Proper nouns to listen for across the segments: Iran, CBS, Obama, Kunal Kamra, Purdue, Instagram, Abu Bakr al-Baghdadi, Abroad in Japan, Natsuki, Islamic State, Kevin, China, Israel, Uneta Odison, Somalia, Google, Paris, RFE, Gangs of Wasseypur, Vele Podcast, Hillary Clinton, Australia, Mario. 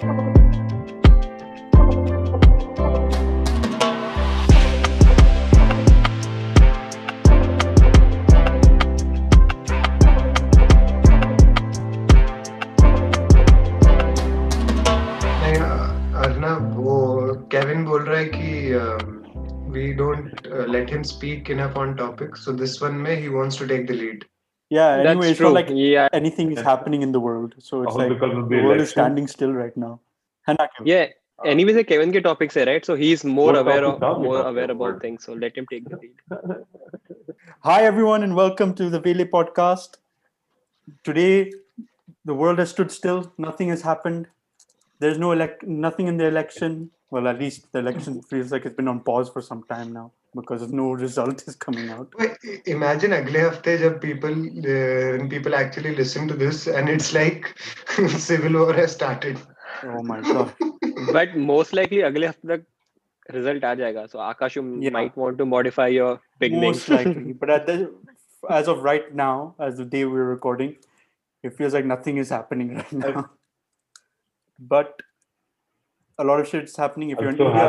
Kevin बोल रहा है कि we don't let him speak enough on topics, so this one में he wants to take the lead. Yeah, anyway, it's not like anything is happening in the world, so it's like the world is standing still right now. Yeah, anyway, it's Kevin ke topics hai, right? So he's more aware about things, so let him take the lead. Hi everyone and welcome to the Vele Podcast. Today, the world has stood still, nothing has happened. There's no nothing in the election. Well, at least the election feels like it's been on pause for some time now because no result is coming out. Imagine agle hafte jab people actually listen to this and it's like civil war has started. Oh my God. But most likely agle hafte tak result aa jayega. So Akash, you might want to modify your beginning. Most likely. But as of right now, as the day we're recording, it feels like nothing is happening right now. But a lot of shit's happening. If you're in India,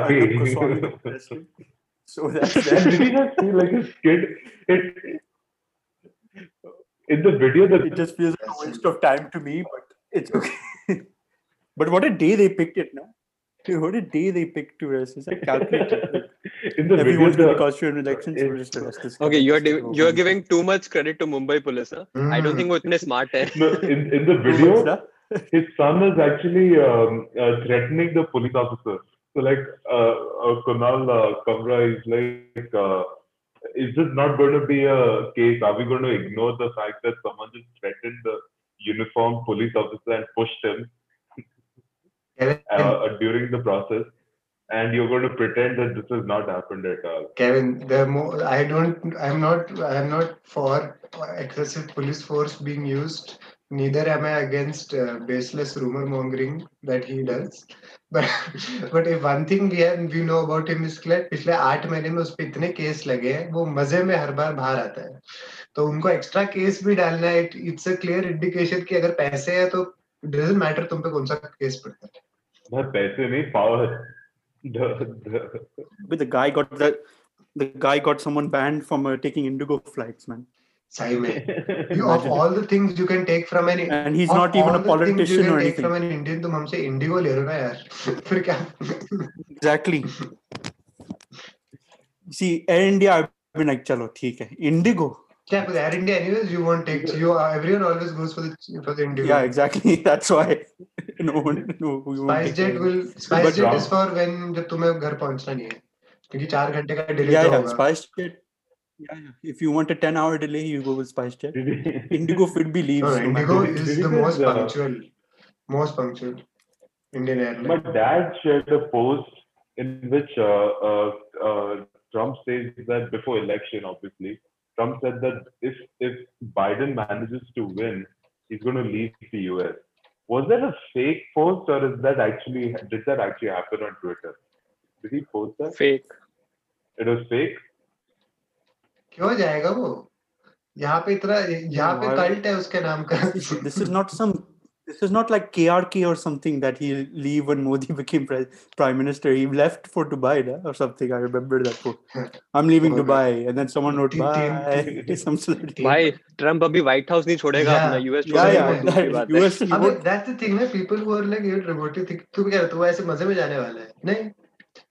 so that's that. Did you not see like his kid? In the video, it just feels like a waste of time to me, but it's okay. But what a day they picked it, no? Dude, what a day they picked to us. It's like calculated. Like, in the everyone's going to constitute elections. So we'll just arrest this. Okay, you're giving too much credit to Mumbai police, huh? I don't think वो इतने smart है. No, in the video. His son is actually threatening the police officer. So like Kunal Kamra is like, is this not going to be a case? Are we going to ignore the fact that someone just threatened the uniformed police officer and pushed him during the process? And you're going to pretend that this has not happened at all. Kevin, I'm not for excessive police force being used. Neither am I against baseless rumor mongering that he does. But if one thing we know about him is that पिछले 8 महीने में उसपे इतने case लगे हैं, वो मजे में हर बार बाहर आता है. तो उनको एक्स्ट्रा केस भी डालना है. It's a clear indication कि अगर पैसे हैं तो it doesn't matter तुम पे कौन सा केस पड़ता है. भाई पैसे नहीं, power. But the guy got someone banned from taking Indigo flights, man. You, of all the things you can take from an and he's not even a politician or anything. From an Indian, तुम हमसे Indigo ले रहे हो ना यार? फिर क्या? Exactly. See, Air India, I've been like, चलो ठीक है, Indigo. Yeah, but Air India, anyways, you won't take. Everyone always goes for the Indigo. Yeah, exactly. That's why. No. Spice Jet is for when जब तुम्हें घर पहुंचना नहीं है, क्योंकि 4 घंटे का delay होगा. Yeah, Spice Jet. Yeah. If you want a 10-hour delay, you go with Spice Jet. Indigo fit be leaves. No, Indigo is the most punctual Indian airline. My dad shared a post in which Trump says that before election, obviously, Trump said that if Biden manages to win, he's going to leave the US. Was that a fake post or did that actually happen on Twitter? Did he post that? Fake. It was fake? क्यों जाएगा वो यहाँ पे cult है उसके नाम का. This is not like KRK or something that he'll leave when Modi became prime minister. He left for Dubai or something. I remember that quote. I'm leaving Dubai, and then someone wrote bye. Some celebrity. Bye. Trump abhi White House नहीं छोड़ेगा अपना US छोड़ेगा. US. That's the thing ना, people who are like you're remoting. तू क्या तू ऐसे मजे में जाने वाला है नहीं?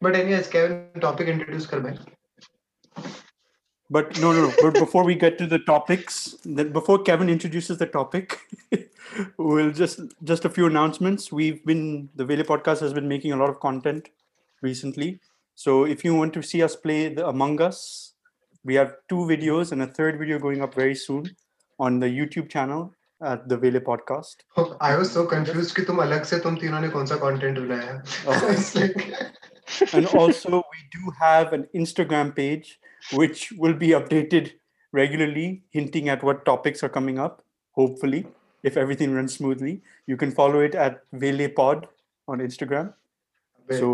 But anyways, Kevin, topic introduce कर भाई. But no. But before we get to the topics, before Kevin introduces the topic, we'll just a few announcements. The Vele Podcast has been making a lot of content recently. So if you want to see us play the Among Us, we have 2 videos and a 3rd video going up very soon on the YouTube channel at the Vele Podcast. Oh, I was so confused कि तुम अलग से तुम तीनों ने कौन सा content बनाया है. And also we do have an Instagram page, which will be updated regularly, hinting at what topics are coming up. Hopefully, if everything runs smoothly, you can follow it at Vele Pod on Instagram. So,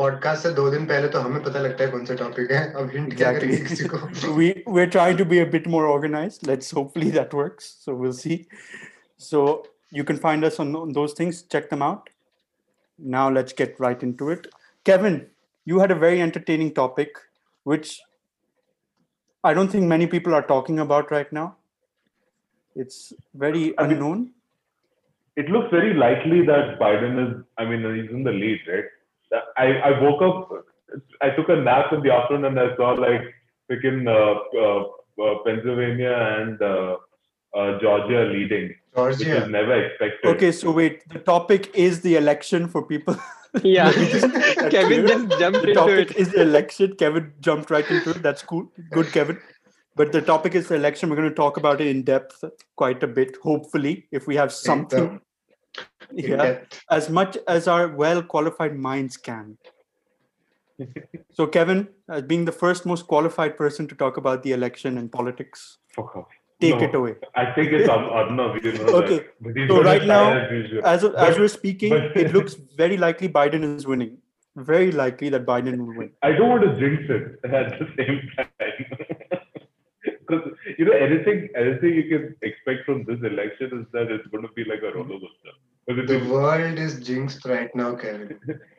podcast se 2 दिन पहले तो हमें पता लगता है कौन से topic है. अब hint क्या करेंगे किसी को? We're trying to be a bit more organized. Let's hopefully that works. So we'll see. So you can find us on those things. Check them out. now let's get right into it. Kevin, you had a very entertaining topic, which I don't think many people are talking about right now. It's very unknown. It looks very likely that Biden is, he's in the lead, right? I woke up, I took a nap in the afternoon and I saw Pennsylvania and Georgia leading, Georgia, which is never expected. Okay, so wait, the topic is the election for people. Yeah, Kevin just jumped into it. Is the election. Kevin jumped right into it. That's cool. Good, Kevin. But the topic is the election. We're going to talk about it in depth quite a bit, hopefully, if we have something. Yeah, as much as our well-qualified minds can. So, Kevin, as being the first most qualified person to talk about the election and politics, take it away. I think it's Arnav. Okay. So right now, as we're speaking, it looks very likely Biden is winning. Very likely that Biden will win. I don't want to jinx it at the same time. Because, anything you can expect from this election is that it's going to be like a roller coaster. The world is jinxed right now, Kevin.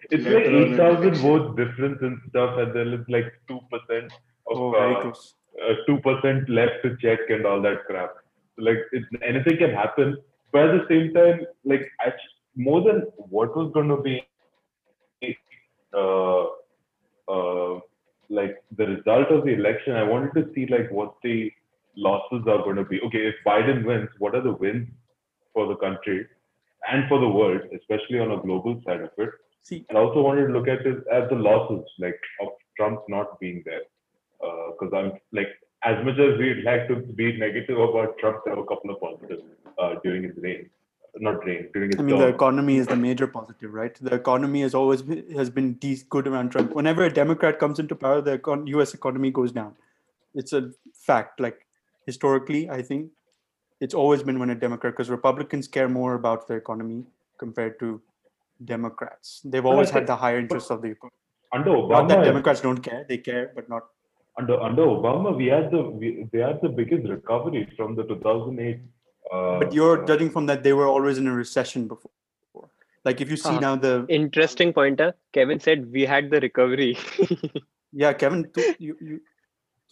It's like 8,000 votes difference and stuff, and there is like 2% of 2% left to check and all that crap. Like anything can happen, but at the same time, like more than what was going to be, like the result of the election, I wanted to see like what the losses are going to be. Okay, if Biden wins, what are the wins for the country? And for the world, especially on a global side of it. And I also wanted to look at it as the losses, like of Trump not being there. Because I'm like, as much as we'd like to be negative about Trump, there were a couple of positives during his reign. During his term. The economy is the major positive, right? The economy has always been good around Trump. Whenever a Democrat comes into power, the US economy goes down. It's a fact. Like historically, I think. It's always been when a Democrat, because Republicans care more about their economy compared to Democrats. They've always had the higher interests of the economy. Under Obama, not that Democrats don't care; they care, but not. Under Obama, they had the biggest recovery from the 2008. But you're judging from that they were always in a recession before. Like if you see now the interesting pointer, Kevin said we had the recovery. Yeah, Kevin, you.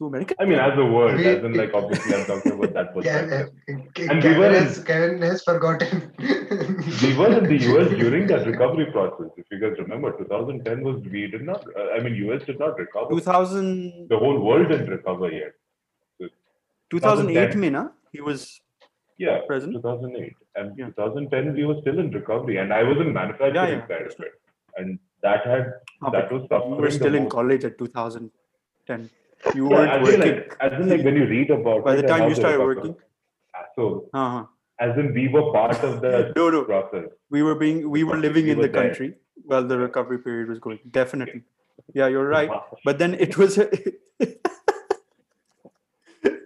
America? As a word, as in like obviously I'm talking about that perspective. And Kevin has forgotten. We were in the US during that recovery process. If you guys remember, 2010 was US did not recover. The whole world didn't recover yet. So 2008, he was president. 2008 and 2010 we were still in recovery, and I was in manufacturing side of it, and that was suffering. We were still in college at 2010. You weren't working. Like when you read about by the time you started working. So, as in we were part of the process. We were living in the country while the recovery period was going. Definitely. Yeah, you're right. But then it was...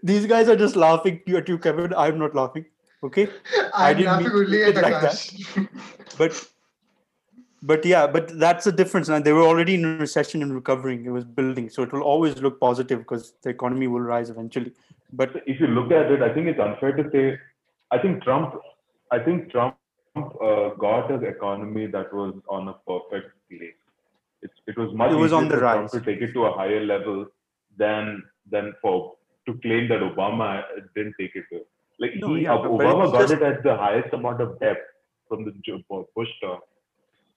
These guys are just laughing at you, Kevin. I'm not laughing. Okay? I didn't laughing only at Akash. Like that. But that's the difference. Now, they were already in recession and recovering. It was building. So it will always look positive because the economy will rise eventually. But if you look at it, I think it's unfair to say, I think Trump got an economy that was on a perfect place. It was much easier on the rise. Trump to take it to a higher level than to claim that Obama didn't take it to. Obama got it at the highest amount of debt from the Bush term.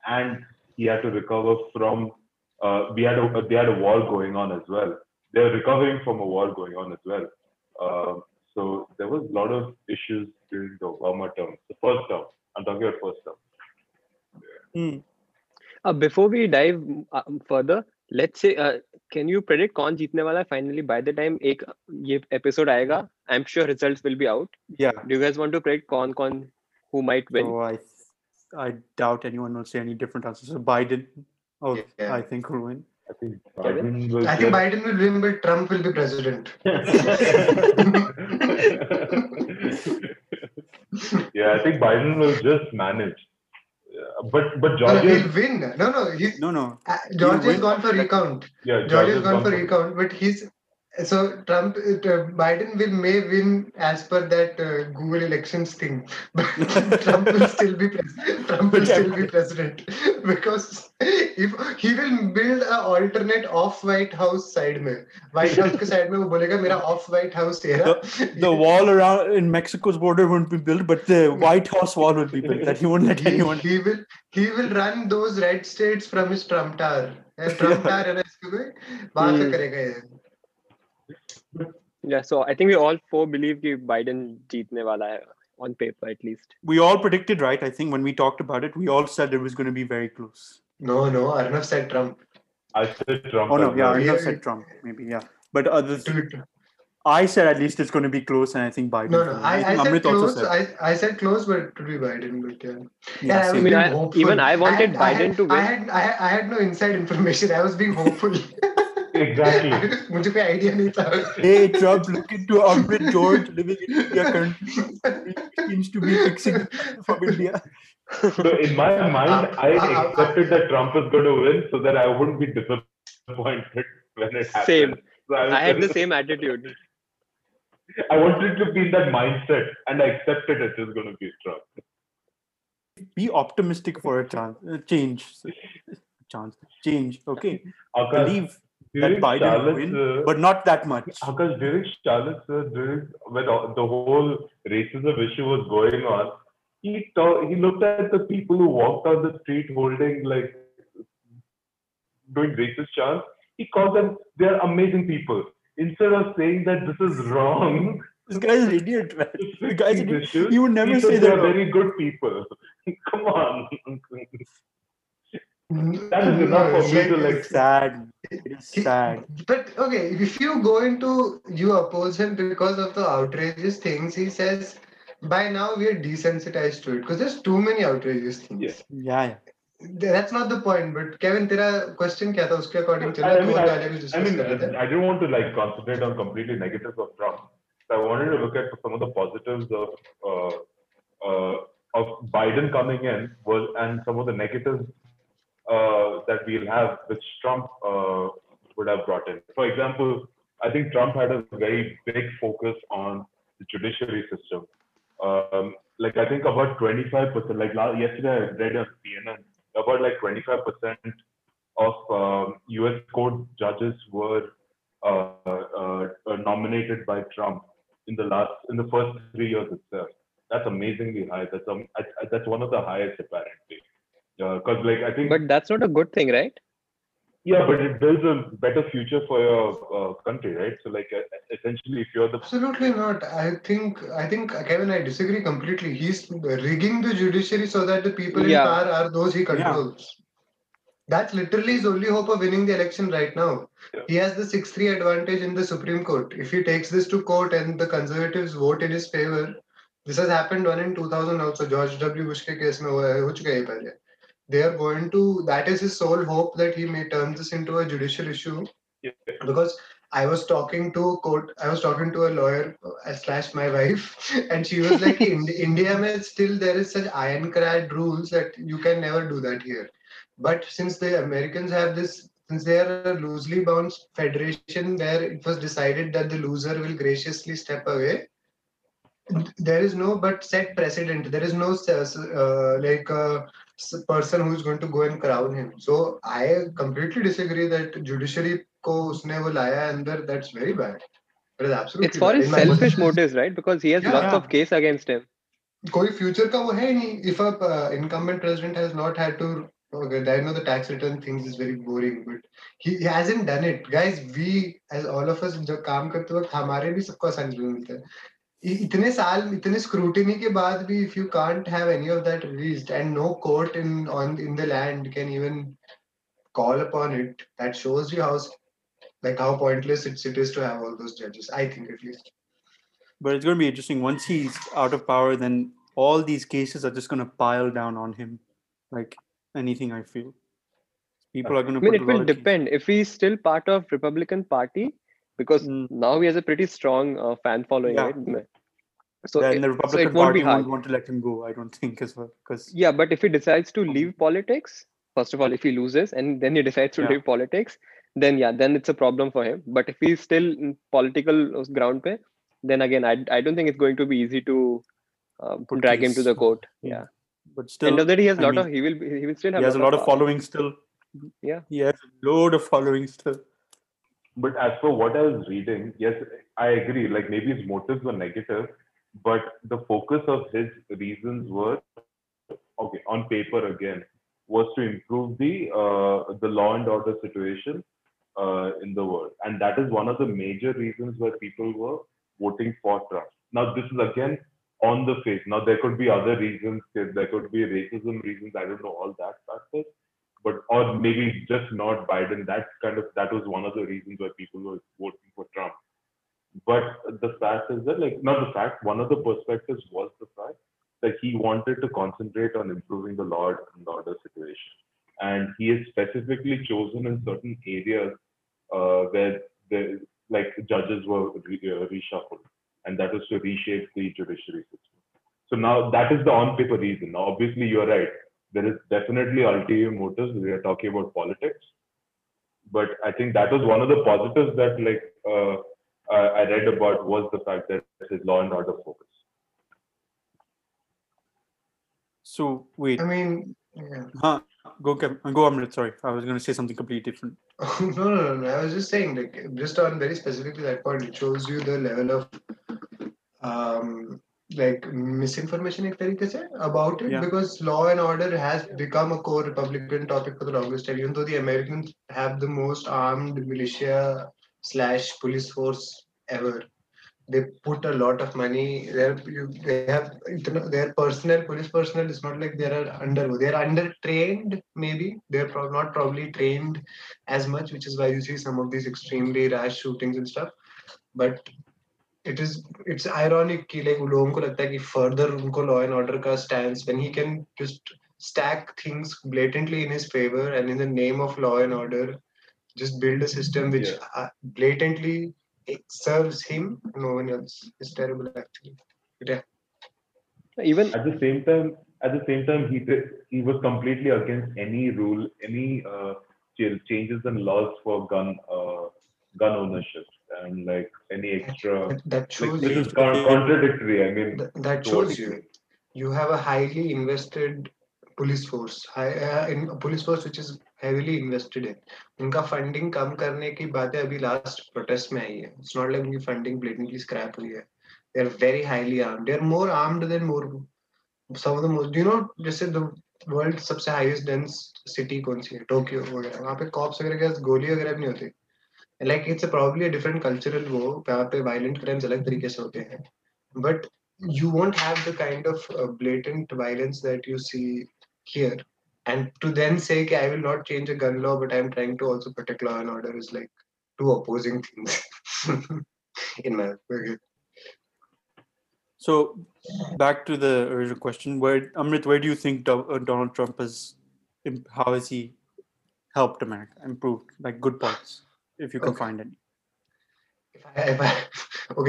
And he had to recover from. They had a war going on as well. They were recovering from a war going on as well. So there was a lot of issues during the Obama term, the first term. I'm talking about first term. Yeah. Before we dive further, let's say, can you predict kaun jeetne wala finally by the time ye episode aayega? I'm sure results will be out. Yeah. Do you guys want to predict kaun who might win? Oh, I doubt anyone will say any different answers. So Biden, I think will win. I think Biden will win, but Trump will be president. Yeah, I think Biden will just manage. But Georgia will win. No. Georgia is gone for recount. Yeah, Georgia is gone for recount, but he's So Biden may win as per that Google elections thing, but Trump will still be president. Trump will still be president because if he will build an alternate off White House side में, White House के side में वो बोलेगा मेरा off White House era. The wall around in Mexico's border won't be built, but the White House wall will be built. That he won't let anyone. He will run those red states from his Trump Tower. Trump Tower है ना इसको कोई बात करेगा ये. Yeah, so I think we all four believe that Biden jeetne wala hai, on paper at least. We all predicted, right? I think when we talked about it, we all said it was going to be very close. No, Arnav said Trump. I said Trump. Oh no, yeah, Arnav said Trump, maybe, yeah. But others, I said at least it's going to be close, and I think Biden. No, I said close. Said. I said close, but it would be Biden. But yeah, I wanted Biden to win. I had no inside information. I was being hopeful. Exactly. मुझे कोई idea नहीं था. Hey Trump, look into Amrit George living in India currently. He seems to be fixing from India. So in my mind, I accepted that Trump is going to win, so that I wouldn't be disappointed when it happens. Same. So I had the same attitude. I wanted to be in that mindset, and I accepted it is going to be Trump. Be optimistic for a chance. Change. Okay. Believe. During that Biden win, but not that much. Akash, during Charlotte, when the whole racism issue was going on, he looked at the people who walked on the street holding, like, doing racist chants. He called them, they're amazing people. Instead of saying that this is wrong. This guy is an idiot, man. This guy is an idiot. You would never say that. They're very good people. Come on. That is enough for me to like sad. It's sad. But okay, if you go into you oppose him because of the outrageous things he says, by now we are desensitized to it because there's too many outrageous things. Yes. Yeah. That's not the point. But Kevin, tera question kya tha? Uske according to I didn't want to like concentrate on completely negatives of Trump. So I wanted to look at some of the positives of Biden coming in and some of the negatives. That we'll have, which Trump would have brought in. For example, I think Trump had a very big focus on the judiciary system. I think about 25%, yesterday I read on CNN, about 25% of US court judges were nominated by Trump in the first 3 years itself. That's amazingly high. That's one of the highest apparently. But that's not a good thing, right? Yeah, but it builds a better future for your country, right? So, essentially, if you're the absolutely not. I think Kevin, I disagree completely. He's rigging the judiciary so that the people in power are those he controls. Yeah. That's literally his only hope of winning the election right now. Yeah. He has the 6-3 advantage in the Supreme Court. If he takes this to court and the conservatives vote in his favor, this has happened in 2000 also. George W. Bush ke case mein ho chuka hai pehle. They are going to, that is his sole hope that he may turn this into a judicial issue. Yeah. Because I was talking to a lawyer / my wife, and she was like, in India, still there is such ironclad rules that you can never do that here. But since the Americans have this, since they are a loosely bound federation, there it was decided that the loser will graciously step away. There is no set precedent. There is no person who is going to go and crown him. So I completely disagree that judiciary ko usne wo laya andar. That's very bad. It's for his selfish motives, right? Because he has lots of case against him. Koi future ka wo hai nahi. If a incumbent president has not had to, I know the tax return things is very boring, but he hasn't done it. Guys, we as all of us जो काम करते वक्त हमारे भी सबको आसान मिलता है. इतने साल इतने scrutiny के बाद भी if you can't have any of that released and no court in the land can even call upon it, that shows you how pointless it is to have all those judges, I think, at least. But it's going to be interesting. Once he's out of power, then all these cases are just going to pile down on him like anything, I feel. People are going to it will depend if he's still part of Republican Party. Because now he has a pretty strong fan following, right? So then the Republican Party won't want to let him go, I don't think, as well. Yeah, but if he decides to leave politics, first of all, if he loses and then he decides to leave politics, then yeah, then it's a problem for him. But if he's still in political ground pe, then again, I don't think it's going to be easy to drag him to the court. Yeah. But still, end of the day, he has a lot of, he will still have. He has a lot of following still. Yeah. He has a load of following still. But as for what I was reading, yes, I agree. Like maybe his motives were negative, but the focus of his reasons were, okay, on paper again, was to improve the law and order situation in the world. And that is one of the major reasons why people were voting for Trump. Now, this is again on the face. Now, there could be other reasons. There could be racism reasons. I don't know all that factors. But or maybe just not Biden. That was one of the reasons why people were voting for Trump. But the fact is that, like, not the fact, one of the perspectives was the fact that he wanted to concentrate on improving the law and order situation. And he has specifically chosen in certain areas where the judges were reshuffled, and that was to reshape the judiciary system. So now that is the on-paper reason. Now, obviously, you're right. There is definitely ulterior motives. We are talking about politics, but I think that was one of the positives that I read about was the fact that his law and order focus. So wait. I mean, yeah. Huh? Go Kevin. Go Amrit. Sorry, I was going to say something completely different. No. I was just saying, just on very specifically that point, it shows you the level of misinformation ek tarike se about it, yeah. Because law and order has become a core Republican topic for the longest time, even though the Americans have the most armed militia / police force ever. They put a lot of money. Their police personnel is not like they are under-trained maybe. They're not probably trained as much, which is why you see some of these extremely rash shootings and stuff. But it's ironic कि लोगों को लगता है कि further उनको law and order का stance when he can just stack things blatantly in his favor and in the name of law and order just build a system which blatantly serves him, no one else. It's terrible actually. Yeah. Even at the same time he was completely against any rule, any changes in laws for gun ownership. And any extra that shows this is contradictory. I mean, that shows you have a highly invested police force, which is heavily invested in. उनका funding कम करने की बातें अभी last protest में आई है. It's not like उनकी funding blatantly scrap हुई है. They are very highly armed. They are more armed than some of the most. Do you know? जैसे the world's सबसे highest dense city कौन सी है? टोक्यो वगैरह. वहाँ पे cops वगैरह के गोली वगैरह नहीं होती. Like it's probably a different cultural war. Violent crimes अलग तरीके से होते हैं. But you won't have the kind of blatant violence that you see here. And to then say I will not change a gun law, but I'm trying to also protect law and order is like two opposing things. In my opinion. So back to the original question, Amrit, where do you think Donald Trump how has he helped America, improved, good parts? If you can find any.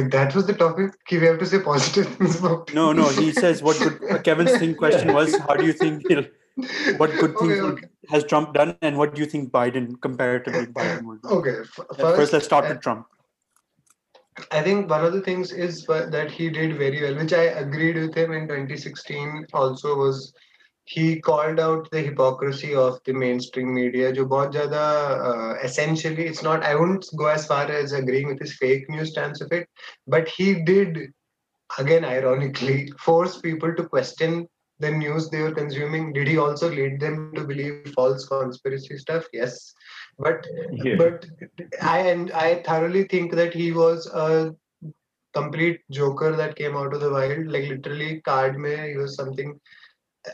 That was the topic. We have to say positive things about. No. He says what good. Kevin's question was, how do you think? What good things has Trump done, and what do you think Biden comparatively Biden would do? Okay. First, let's start with Trump. I think one of the things is that he did very well, which I agreed with him in 2016. Also, was he called out the hypocrisy of the mainstream media, जो बहुत ज़्यादा essentially, it's not, I won't go as far as agreeing with his fake news stance of it, but he did, again ironically, force people to question the news they were consuming. Did he also lead them to believe false conspiracy stuff? Yes, but I thoroughly think that he was a complete joker that came out of the wild, literally card mein, he was something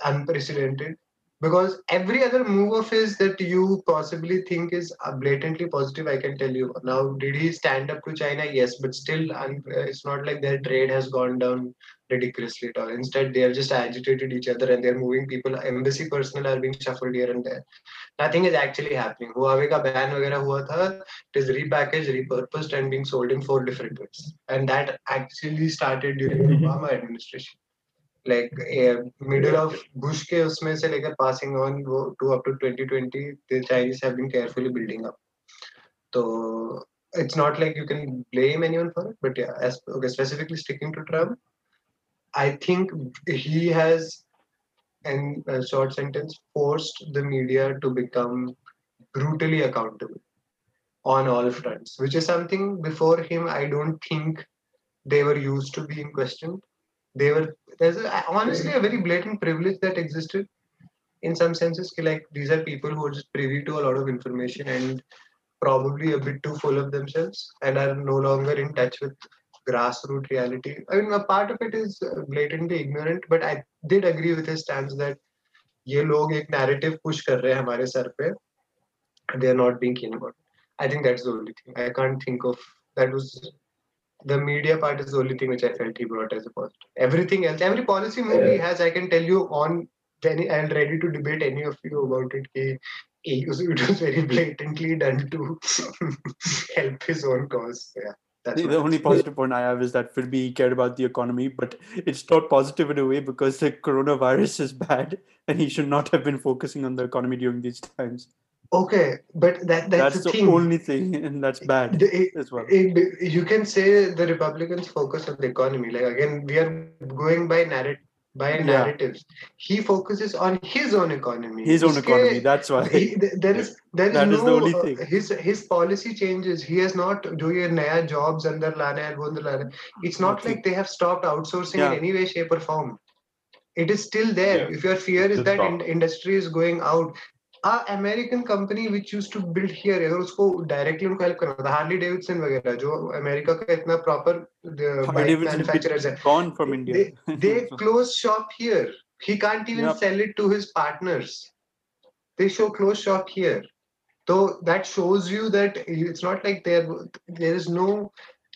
unprecedented, because every other move of his that you possibly think is blatantly positive, I can tell you. Now, did he stand up to China? Yes, but still, it's not like their trade has gone down ridiculously at all. Instead, they have just agitated each other and they're moving people. Embassy personnel are being shuffled here and there. Nothing is actually happening. Huawei ka ban वगैरह हुआ था. It is repackaged, repurposed, and being sold in 4 different ways. And that actually started during the Obama administration. Middle of Bush ke usme se legar passing on to up to 2020, the Chinese have been carefully building up. So it's not like you can blame anyone for it, but yeah, specifically sticking to Trump, I think he has, in a short sentence, forced the media to become brutally accountable on all fronts, which is something before him I don't think they were used to being questioned. There's honestly a very blatant privilege that existed in some senses. Like, these are people who are just privy to a lot of information and probably a bit too full of themselves and are no longer in touch with grassroots reality. I mean, a part of it is blatantly ignorant, but I did agree with his stance that ये लोग एक narrative push कर रहे हैं हमारे sir पे, and they are not being keen about it. I think that's the only thing. I can't think of that was the media part is the only thing which I felt he brought as a positive. Everything else, every policy move he has, I can tell you on. Then I'm ready to debate any of you about it. It was very blatantly done to help his own cause. Yeah, that's the only positive point I have is that Philby cared about the economy, but it's not positive in a way because the coronavirus is bad and he should not have been focusing on the economy during these times. Okay, but that's the thing. Only thing, and that's bad as well. You can say the Republicans focus on the economy. Like, again, we are going by narrative. Narratives, he focuses on his own economy. That's why. That is the only thing. His policy changes. He has not do your new jobs under lane and bond lane. It's not like they have stopped outsourcing in any way, shape, or form. It is still there. Yeah. If your fear is that industry is going out, a American company which used to build here, अगर उसको directly उनको help करना था, Harley Davidson वगैरह जो America का इतना proper bike manufacturers हैं, gone from India. They close shop here. He can't even sell it to his partners. They close shop here. So that shows you that it's not like there is no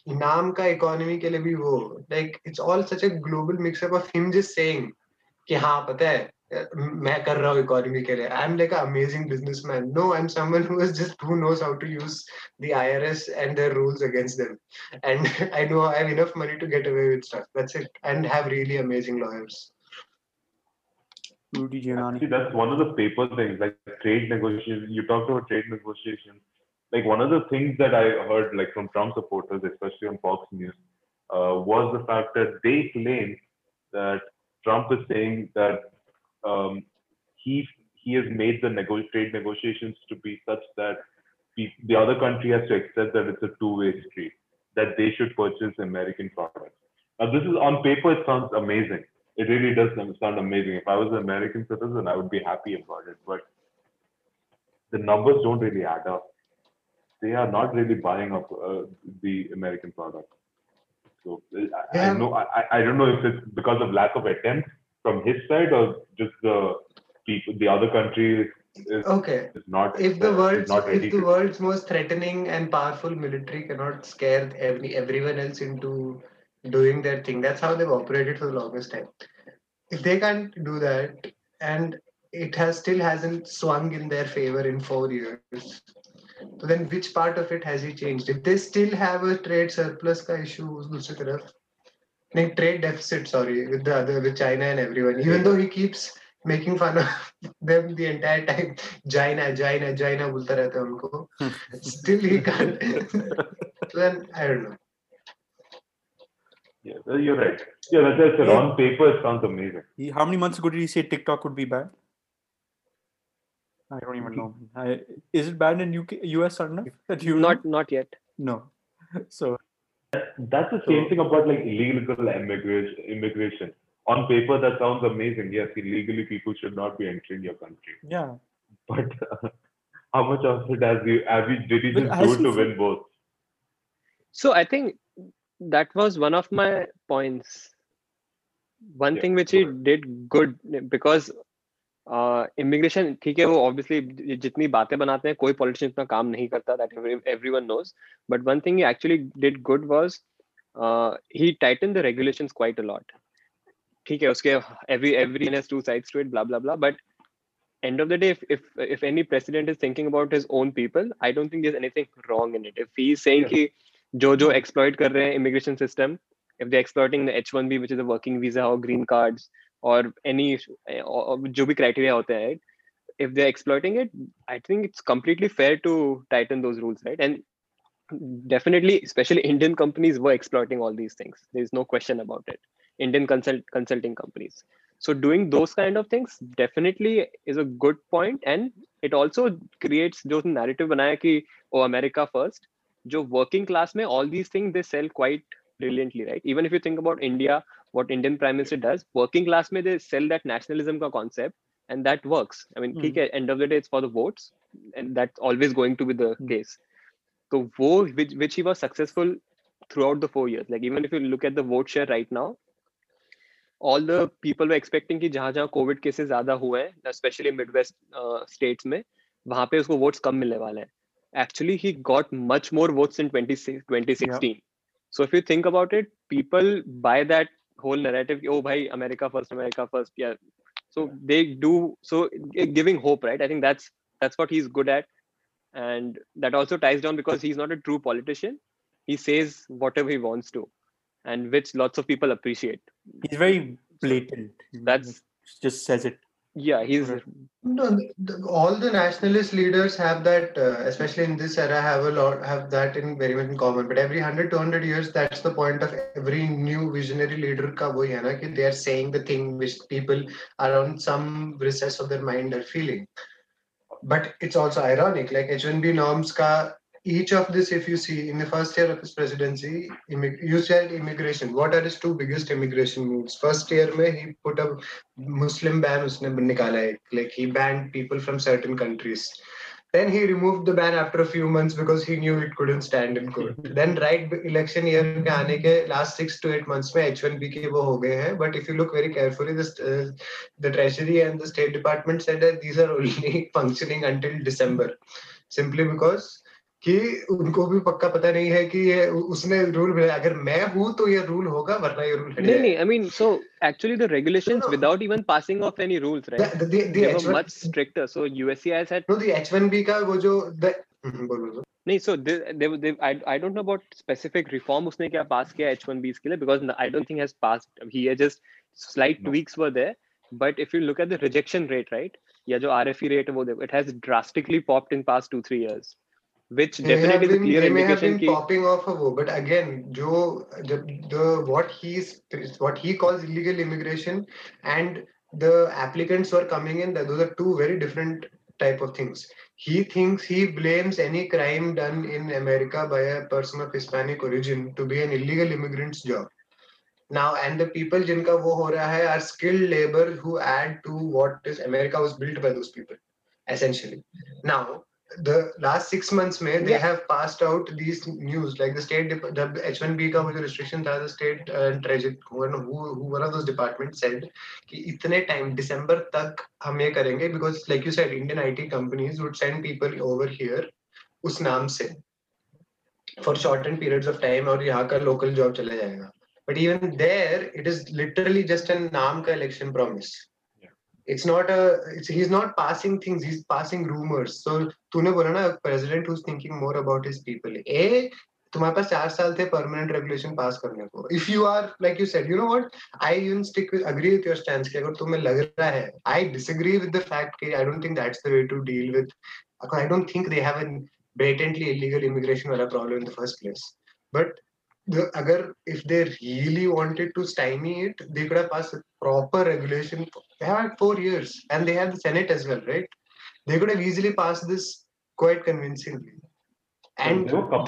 नाम का economy के लिए भी वो, like it's all such a global mix up of him just saying कि हाँ पता है मैं कर रहा हूँ economy के लिए. I'm like an amazing businessman. No, I'm someone who is just who knows how to use the IRS and their rules against them. And I know I have enough money to get away with stuff. That's it. And have really amazing lawyers. Rudy Giuliani. That's one of the paper things, like trade negotiations. You talked about trade negotiations. Like one of the things that I heard, like from Trump supporters, especially on Fox News, was the fact that they claim that Trump is saying that he has made the trade negotiations to be such that the other country has to accept that it's a two-way street, that they should purchase American products. Now, this is on paper, it sounds amazing. It really does sound amazing. If I was an American citizen, I would be happy about it. But the numbers don't really add up. They are not really buying up the American product. So I don't know if it's because of lack of attempt from his side, or just the people, the other country is not. If the world's most threatening and powerful military cannot scare everyone else into doing their thing, that's how they've operated for the longest time. If they can't do that, and it still hasn't swung in their favor in 4 years, then which part of it has he changed? If they still have a trade surplus ka issue, trade deficit, with China and everyone. Even though he keeps making fun of them the entire time, China बोलता रहता है उनको. Still he can't. Then I don't know. Yeah, you're right. Yeah, that's on paper it sounds amazing. How many months ago did he say TikTok would be bad? I don't even know. Is it banned in UK, US or not? Not yet. No. So. That's the same thing about like illegal immigration. On paper, that sounds amazing. Yes, illegally people should not be entering your country. Yeah. But how much of it did he just do to win both? So I think that was one of my points. One thing which he did good, because immigration, ठीक है, वो obviously जितनी बातें बनाते हैं कोई politician इतना काम नहीं करता, that everyone knows. But one thing he actually did good was he tightened the regulations quite a lot. ठीक है, उसके everyone has two sides to it, blah blah blah. But end of the day, if any president is thinking about his own people, I don't think there's anything wrong in it. If he is saying कि जो exploit कर रहे हैं immigration system, if they're exploiting the H1B, which is a working visa or green cards, or any जो भी criteria होता है, if they're exploiting it, I think it's completely fair to tighten those rules, right? And definitely, especially Indian companies were exploiting all these things. There's no question about it. Indian consulting companies. So doing those kind of things definitely is a good point, and it also creates those narrative बनाया कि oh, America first. जो working class में all these things they sell quite brilliantly, right? Even if you think about India, what Indian Prime Minister does, working class में they sell that nationalism का concept, and that works. I mean, ठीक है, end of the day it's for the votes, and that's always going to be the case. So वो which he was successful throughout the 4 years. Like even if you look at the vote share right now, all the people were expecting कि जहाँ Covid cases ज्यादा हुए हैं, especially midwest states में, वहाँ पे उसको votes कम मिलने वाले हैं. Actually, he got much more votes in 2016. Yeah. So if you think about it, people buy that whole narrative, oh, bhai, America first, yeah. So they do, so giving hope, right? I think that's what he's good at. And that also ties down because he's not a true politician. He says whatever he wants to, and which lots of people appreciate. He's very blatant. That's just says it. Yeah, he's no, all the nationalist leaders have that, especially in this era, have that in very much in common. But every 100-200 years, that's the point of every new visionary leader. Ka wohi hai na ki they are saying the thing which people around some recess of their mind are feeling. But it's also ironic, like H1B norms ka. Each of this, if you see, in the first year of his presidency, you said immigration. What are his two biggest immigration moves? First year, mein, he put a Muslim ban. Usne nikala hai. Like he banned people from certain countries. Then he removed the ban after a few months because he knew it couldn't stand in court. Then right election year ke aane ke last 6 to 8 months mein H1B ke wo ho gaye hain. But if you look very carefully, the Treasury and the State Department said that these are only functioning until December, simply because कि उनको भी पक्का पता नहीं है कि ये उसने रूल बनाया, अगर मैं हूँ तो ये रूल होगा वरना ये रूल नहीं नहीं. I mean, so actually the regulations no. without even passing off any rules, right? They were H1... much stricter. So USCIS had no the H1B का वो जो the... नहीं so they I don't know about specific reform उसने क्या पास किया H1Bs के लिए because I don't think has passed. He just slight tweaks were there. But if you look at the rejection rate, right? या जो RFE rate वो देखो, it has drastically popped in past 2-3 years. Which definitely is a clear indication. They may have been popping off of वो, but again, what he calls illegal immigration and the applicants were coming in, those are two very different type of things. He thinks he blames any crime done in America by a person of Hispanic origin to be an illegal immigrant's job. Now, and the people जिनका वो हो रहा है are skilled labor who add to what is America was built by those people, essentially. Now, the last 6 months mein, they have passed out these news, like the state, the H1B ka restriction tha, the state treasury, who one of those departments said ki itne time December tak hum ye karenge, because like you said, Indian IT companies would send people over here us naam se for shortened periods of time aur yahan ka local job chale jayega. But even there, it is literally just a naam ka election promise. He's not passing things, he's passing rumors. So तूने बोला ना, president who's thinking more about his people. तुम्हारे पास 4 साल थे permanent regulation pass करने को. If you are, like you said, you know what, I even agree with your stance कि अगर तुम्हें लग रहा है, I disagree with the fact कि I don't think that's the way to deal with. I don't think they have a blatantly illegal immigration वाला problem in the first place. But if they really wanted to stymie it, they could have passed a proper regulation. They have had 4 years and they have the Senate as well, right? They could have easily passed this quite convincingly. And there were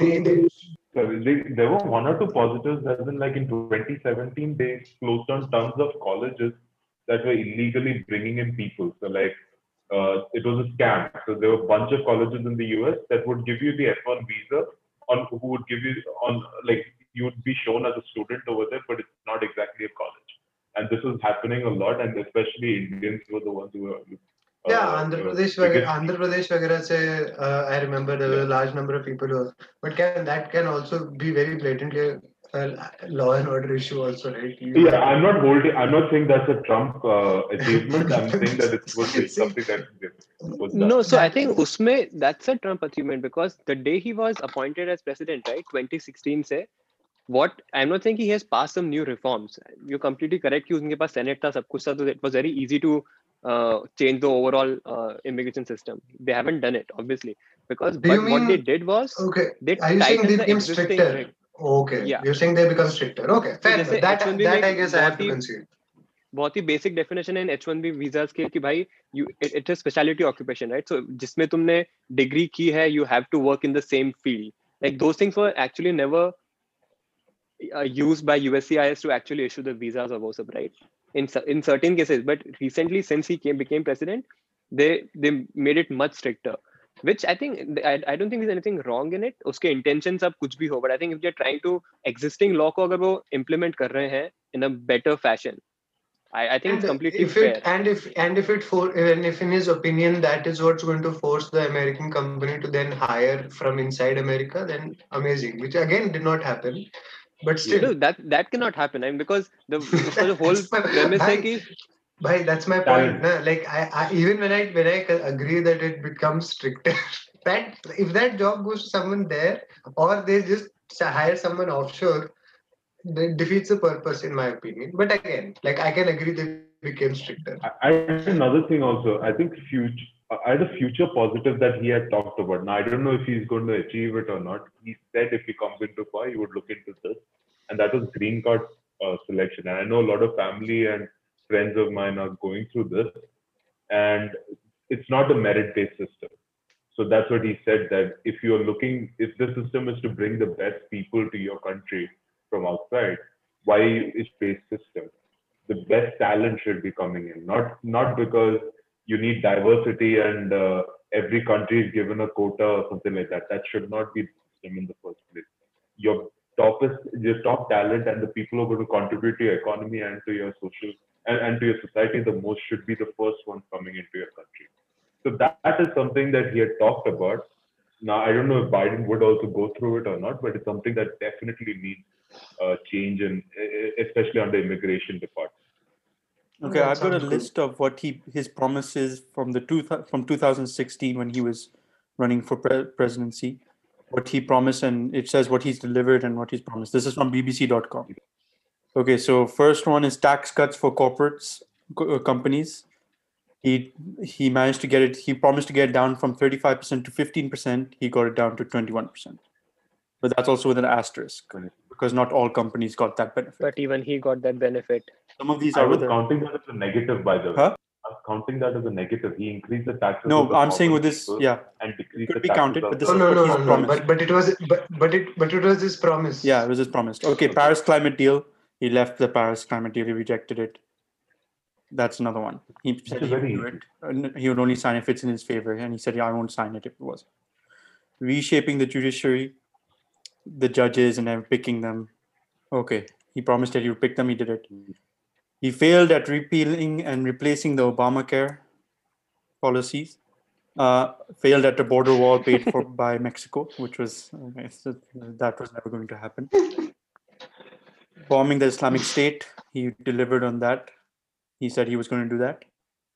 one or two positives, as in like in 2017, they closed on tons of colleges that were illegally bringing in people. So like, it was a scam. So there were a bunch of colleges in the US that would give you the F1 visa you would be shown as a student over there, but it's not exactly a college. And this was happening a lot, and especially Indians were the ones who were... Andhra Pradesh vagera se, I remember there was a large number of people who... But that can also be very blatantly a law and order issue also, right? I'm not saying that's a Trump achievement. I'm saying that it's something that... No, so I think usme, that's a Trump achievement because the day he was appointed as president, right, 2016 se, I'm not saying he has passed some new reforms. You're completely correct. He was in the Senate, so it was very easy to change the overall immigration system. They haven't done it, obviously, because what they did was they tightened the existing stricter. Okay, yeah. You're saying they become stricter. Okay, fair. So that I guess I have to concede. बहुत ही basic definition है H1B visa के कि भाई it is speciality occupation right so जिसमें तुमने डिग्री की है you have to work in the same field like those things were actually never used by USCIS to actually issue the visas or those, right? In certain cases, but recently, since he became president, they made it much stricter. Which I think I don't think there's anything wrong in it. Uske intentions ab kuch bhi ho, but I think if they're trying to existing law ko agar wo implement kar rahe hain in a better fashion, I think it's completely fair. And if in his opinion that is what's going to force the American company to then hire from inside America, then amazing. Which again did not happen. But still, you know, that cannot happen. I mean, because the whole premise is that. That's my point. Na? Like, I even when I agree that it becomes stricter, that if that job goes to someone there, or they just hire someone offshore, that defeats the purpose, in my opinion. But again, like I can agree they became stricter. Another thing also, I think the future positive that he had talked about. Now, I don't know if he's going to achieve it or not. He said if he comes into power, he would look into this. And that was green card selection. And I know a lot of family and friends of mine are going through this. And it's not a merit-based system. So that's what he said, that if the system is to bring the best people to your country from outside, why is based system? The best talent should be coming in, not because you need diversity and every country is given a quota or something like that. That should not be the system in the first place. Your top talent and the people who are going to contribute to your economy and to your social and to your society the most should be the first ones coming into your country. So that is something that he had talked about. Now, I don't know if Biden would also go through it or not, but it's something that definitely needs change, and especially on the immigration department. Okay, I've got a list of what his promises from 2016 when he was running for presidency, what he promised, and it says what he's delivered and what he's promised. This is from bbc.com. Okay, so first one is tax cuts for corporates, companies. He managed to get it. He promised to get it down from 35% to 15%. He got it down to 21%. But that's also with an asterisk, because not all companies got that benefit. But even he got that benefit. Some of these I was counting that as a negative, by the way. Huh? I was counting that as a negative. He increased the taxes. No, I'm saying with this, yeah. And decreased the taxes. Could be counted, but this is what he's promised. But it was his promise. Yeah, it was his promise. Okay, Paris climate deal. He left the Paris climate deal. He rejected it. That's another one. He said he would do it. He would only sign if it's in his favor, and he said, "Yeah, I won't sign it if it wasn't." Reshaping the judiciary, the judges, and picking them. Okay, he promised that he would pick them. He did it. He failed at repealing and replacing the Obamacare policies. Failed at the border wall paid for by Mexico, which was that was never going to happen. Bombing the Islamic State. He delivered on that. He said he was going to do that.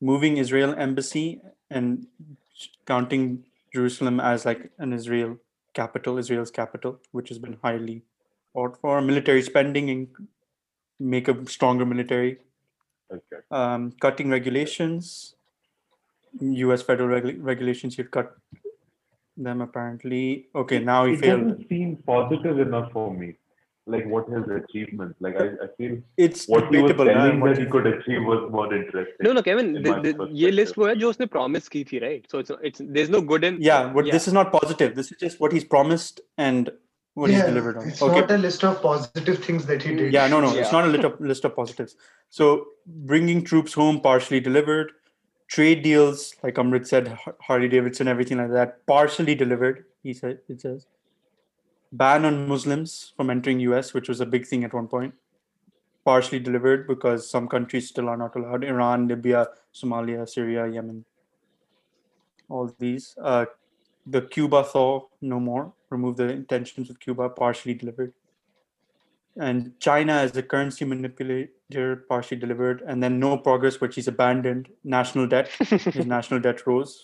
Moving Israel embassy and counting Jerusalem as like an Israel's capital, which has been highly fought for. Military spending and make a stronger military. Okay. Cutting regulations, U.S. federal regulations. He'd cut them apparently. Okay, now he failed. It doesn't seem positive enough for me. Like what his achievement? Like I feel it's what he was telling that he could achieve was more interesting. No, Kevin. ये list वो है जो उसने promise की थी, right? So it's there's no good in. Yeah, but this is not positive. This is just what he's promised and what he's delivered on. It's not a list of positive things that he did. Yeah, no, it's not a list of positives. So bringing troops home, partially delivered. Trade deals, like Amrit said, Harley Davidson, everything like that, partially delivered. He said it says. Ban on Muslims from entering US, which was a big thing at one point, partially delivered because some countries still are not allowed. Iran, Libya, Somalia, Syria, Yemen, all these. The Cuba thaw, no more. Remove the tensions with Cuba, partially delivered. And China as a currency manipulator, partially delivered. And then no progress, which he's abandoned. National debt, his national debt rose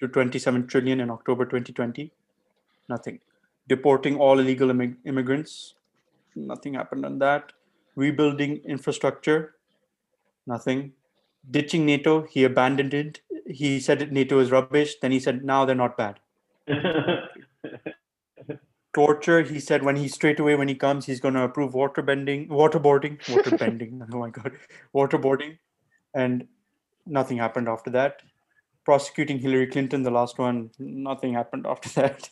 to 27 trillion in October 2020. Nothing. Deporting all illegal immigrants, nothing happened on that. Rebuilding infrastructure, nothing. ditching NATO. He abandoned it. He said NATO is rubbish. Then he said, now they're not bad. Torture. He said when he comes, he's going to approve waterboarding. Oh my God. Waterboarding. And nothing happened after that. Prosecuting Hillary Clinton, the last one, nothing happened after that.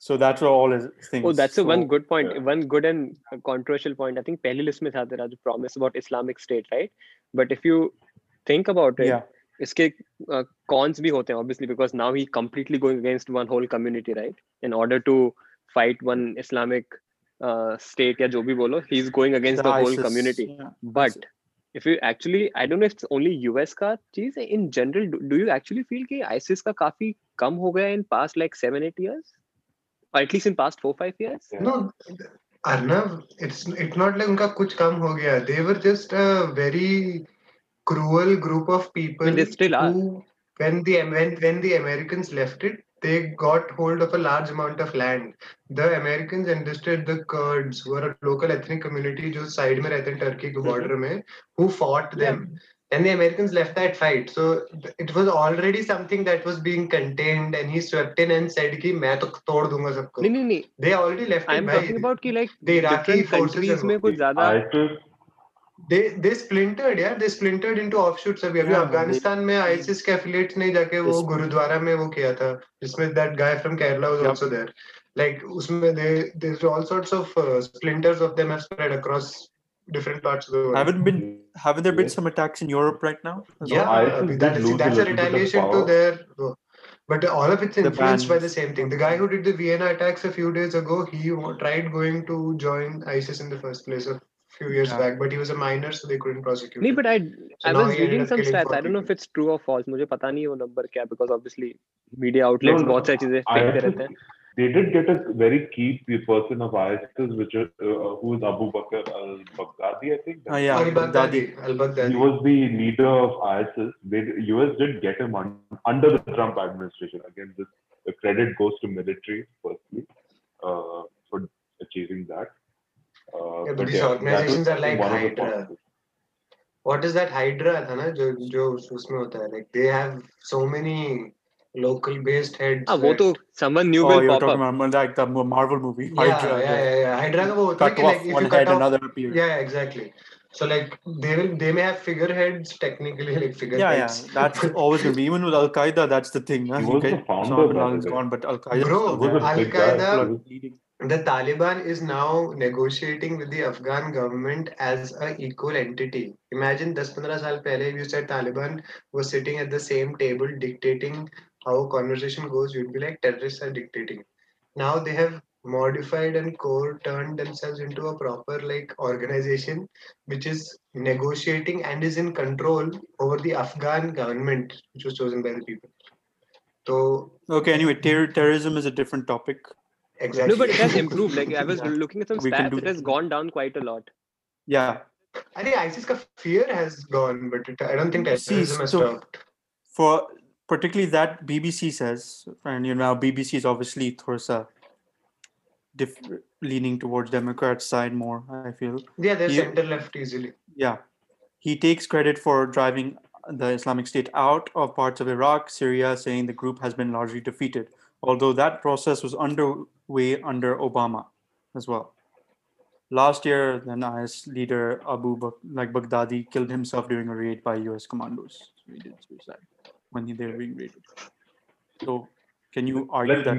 So that's all his things. Oh, that's one good point. Yeah. One good and controversial point. I think पहली list में था तेरा जो promise about Islamic State, right? But if you think about it, इसके cons भी होते हैं obviously, because now he completely going against one whole community, right? In order to fight one Islamic state या जो भी बोलो, he's going against the whole ISIS community. Yeah. But if you actually, I don't know if it's only US का चीज है, in general, do you actually feel कि ISIS का काफी कम हो गया in past like 7-8 years? Or at least in past 4-5 years? No, Arnav, it's not like unka kuch kam ho gaya. They were just a very cruel group of people. And they still are. When the Americans left it, they got hold of a large amount of land. The Americans enlisted the Kurds, who are a local ethnic community jo side mein rehte hain Turkey ke border mein, who fought them. And the Americans left that fight. So it was already something that was being contained, and he swept in and said ki main to tod dunga sabko. No. They already left. I'm talking about ki like the Iraqi forces mein kuch zyada. They splintered, yeah. They splintered into offshoots. Abhi Afghanistan mein ISIS ke affiliates nahi jaake wo Gurudwara mein wo kiya tha. Jisme that guy from Kerala was also there. Like usme there's all sorts of splinters of them have spread across different parts of the world. Haven't there been some attacks in Europe right now? Yeah, that's a retaliation to their... But all of it's influenced by the same thing. The guy who did the Vienna attacks a few days ago, he tried going to join ISIS in the first place a few years back, but he was a minor, so they couldn't prosecute him. But I was reading some stats. I don't know if it's true or false. Mujhe pata nahi wo number kya, because obviously media outlets bahut saari cheeze fake rehte hain. They did get a very key person of ISIS, who is Abu Bakr al-Baghdadi, I think. Al-Baghdadi. He was the leader of ISIS. US did get him under the Trump administration. Again, the credit goes to military, firstly, for achieving that. But these organizations are like Hydra. What is that Hydra? Like, they have so many... local based heads. Someone new will pop up. Like the Marvel movie. Hydra. Yeah. Hydra ka wo hota hai ki like if you cut off another appears. Yeah, exactly. So like they may have figureheads technically, like figureheads. Yeah. That's always gonna be, even with Al Qaeda, that's the thing. He was the founder. Now gone, but Al Qaeda. Bro, Al Qaeda. The Taliban is now negotiating with the Afghan government as an equal entity. Imagine 10-15 saal pehle, if you said Taliban was sitting at the same table dictating how conversation goes, you'd be like, terrorists are dictating. Now they have modified and turned themselves into a proper like organization, which is negotiating and is in control over the Afghan government, which was chosen by the people. So okay, anyway, terrorism is a different topic. Exactly. No, but it has improved. Like I was looking at some stats, it has gone down quite a lot. Yeah. I think ISIS ka fear has gone, but I don't think terrorism has stopped. For particularly that BBC says, and you know, BBC is obviously thorsa leaning towards Democrat side more, I feel. Yeah, they're center left easily. Yeah. He takes credit for driving the Islamic State out of parts of Iraq, Syria, saying the group has been largely defeated. Although that process was underway under Obama as well. Last year, then IS leader Baghdadi killed himself during a raid by US commandos. He did suicide when they were being raided. So, can you argue that?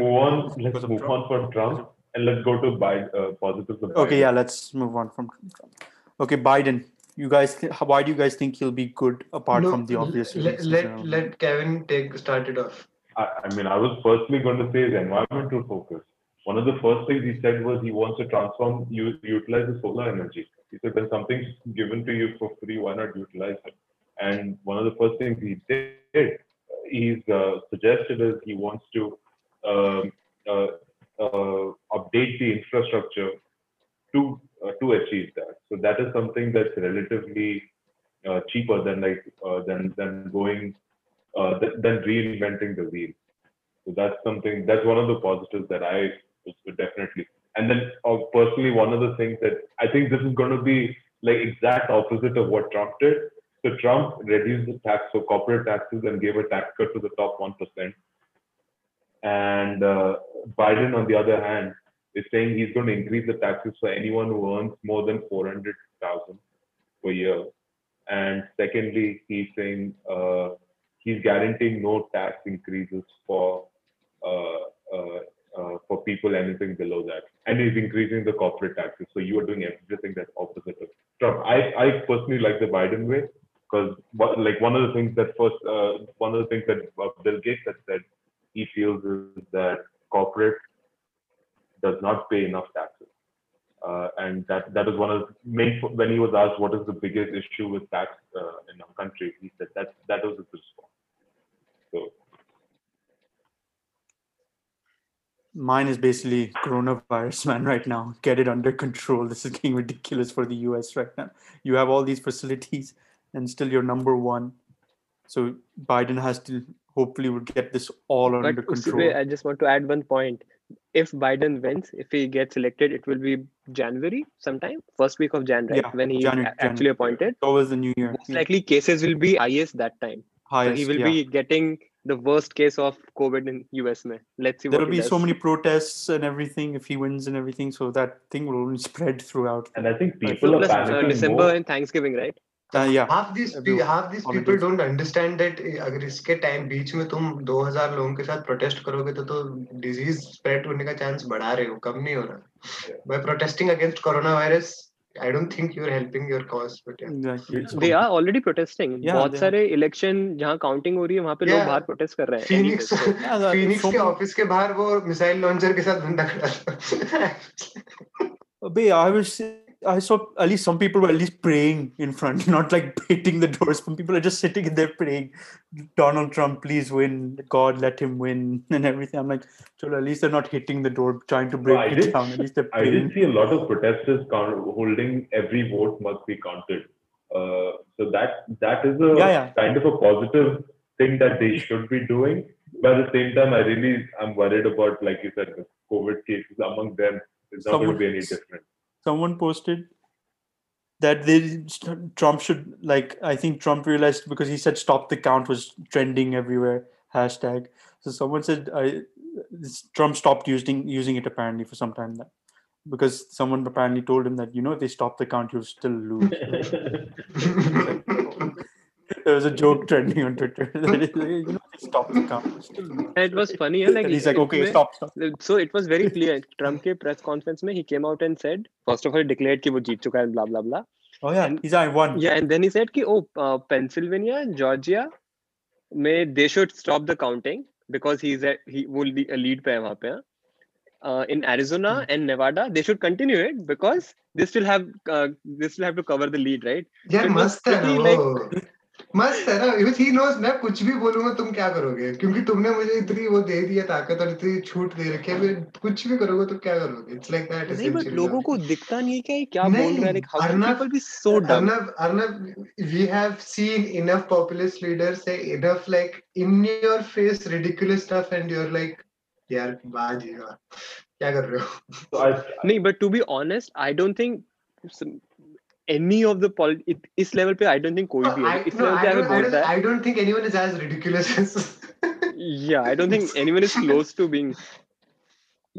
Let's move on from Trump and let's go to Biden. Positives of Biden. Okay, yeah, let's move on from Trump. Okay, Biden. You guys, why do you guys think he'll be good apart from the obvious? Let Kevin start it off. I mean, I was firstly going to say his environmental focus. One of the first things he said was he wants to utilize the solar energy. He said, when something's given to you for free, why not utilize it? And one of the first things he did, he's suggested is he wants to update the infrastructure to achieve that. So that is something that's relatively cheaper than going. Than reinventing the wheel. So that's something, that's one of the positives that I would definitely. And then personally, one of the things that I think this is going to be like exact opposite of what Trump did. So Trump reduced the tax, so corporate taxes, and gave a tax cut to the top 1%. And Biden, on the other hand, is saying he's going to increase the taxes for anyone who earns more than $400,000 per year. And secondly, he's saying he's guaranteeing no tax increases for people anything below that. And he's increasing the corporate taxes. So you are doing everything that's opposite of Trump. I personally like the Biden way, because like one of the things that Bill Gates had said he feels is that corporate does not pay enough taxes. And that is one of the main, when he was asked what is the biggest issue with tax in our country, he said that was his response. So mine is basically coronavirus, man, right now. Get it under control. This is getting ridiculous for the US right now. You have all these facilities and still you're number one. So Biden has to hopefully would get this all under control. I just want to add one point. If Biden wins, if he gets elected, it will be January sometime, first week of January, right? When he actually appointed. Always the new year. Most likely cases will be highest that time. Highest, so he will be getting the worst case of COVID in US. Let's see. There will be so many protests and everything if he wins and everything. So that thing will only spread throughout. And I think people are panicking December more. And Thanksgiving, right? Half these people don't understand that अगर इसके time बीच में तुम 2000 लोगों के साथ protest करोगे तो disease spread होने का चांस बढ़ा रहे हो, कम नहीं हो रहा. By protesting against coronavirus, I don't think you're helping your cause. But exactly. They are already protesting. बहुत सारे election जहाँ काउंटिंग हो रही है वहाँ पे लोग बाहर प्रोटेस्ट कर रहे हैं. फीनिक्स के ऑफिस के बाहर वो मिसाइल लॉन्चर के साथ बंदा खड़ा था. बे I saw at least some people were at least praying in front, not like hitting the doors. Some people are just sitting in there praying, Donald Trump, please win. God, let him win and everything. I'm like, so at least they're not hitting the door, trying to break it down. At least they're praying. I didn't see a lot of protesters holding every vote must be counted. So that is a kind of a positive thing that they should be doing. But at the same time, I'm worried about, like you said, the COVID cases among them. It's not going to be any different. Someone posted that Trump should, like, I think Trump realized because he said stop the count was trending everywhere, hashtag. So someone said Trump stopped using it apparently for some time, that because someone apparently told him that, you know, if they stop the count, you'll still lose. There was a joke trending on Twitter. You know, stop the count. It was funny. Like, he's like, okay, stop. So it was very clear. Trump ke press conference mein, he came out and said, first of all, he declared ki wo jeet chuka hai, blah, blah, blah. Oh yeah, and, I won. Yeah, and then he said ki, Pennsylvania, Georgia, they should stop the counting because he will be a lead pe hai wahan pe. In Arizona and Nevada, they should continue it because they still have to cover the lead, right? Yeah, so must have. मस्त है ना. If he knows मैं कुछ भी बोलूंगा तुम क्या करोगे, क्योंकि तुमने मुझे इतनी वो दे दी है ताकत और इतनी छूट दे रखी है, कुछ भी करोगे तो क्या करोगे. It's like that. नहीं, बट लोगों को दिखता नहीं है क्या बोल रहा है. Arnav, we have seen enough populist leaders say enough like in your face ridiculous stuff and you're like यार बाज क्या कर रहे हो. नहीं, but to be honest, I don't think any of the इस level पे I don't think कोई भी है. I don't think anyone is as ridiculous as. Yeah, I don't think anyone is close to being.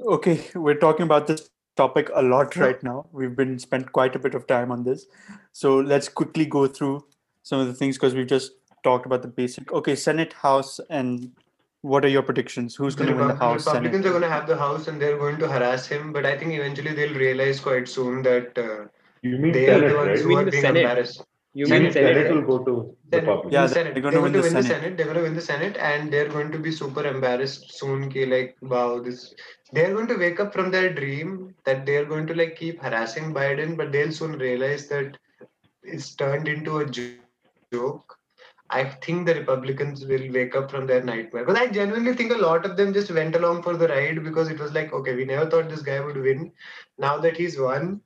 Okay, we're talking about this topic a lot right now. We've been spent quite a bit of time on this, so let's quickly go through some of the things because we've just talked about the basic. Okay, Senate, House, and what are your predictions? Who's going to win the House? Republicans are going to have the House, and they're going to harass him. But I think eventually they'll realize quite soon that. You mean they Senate, are the ones being embarrassed. You mean Senate will go to the public. Yeah, they're going to win the Senate and they're going to be super embarrassed soon. Like, wow, they're going to wake up from their dream that they're going to like keep harassing Biden, but they'll soon realize that it's turned into a joke. I think the Republicans will wake up from their nightmare. Because I genuinely think a lot of them just went along for the ride because it was like, okay, we never thought this guy would win. Now that he's won,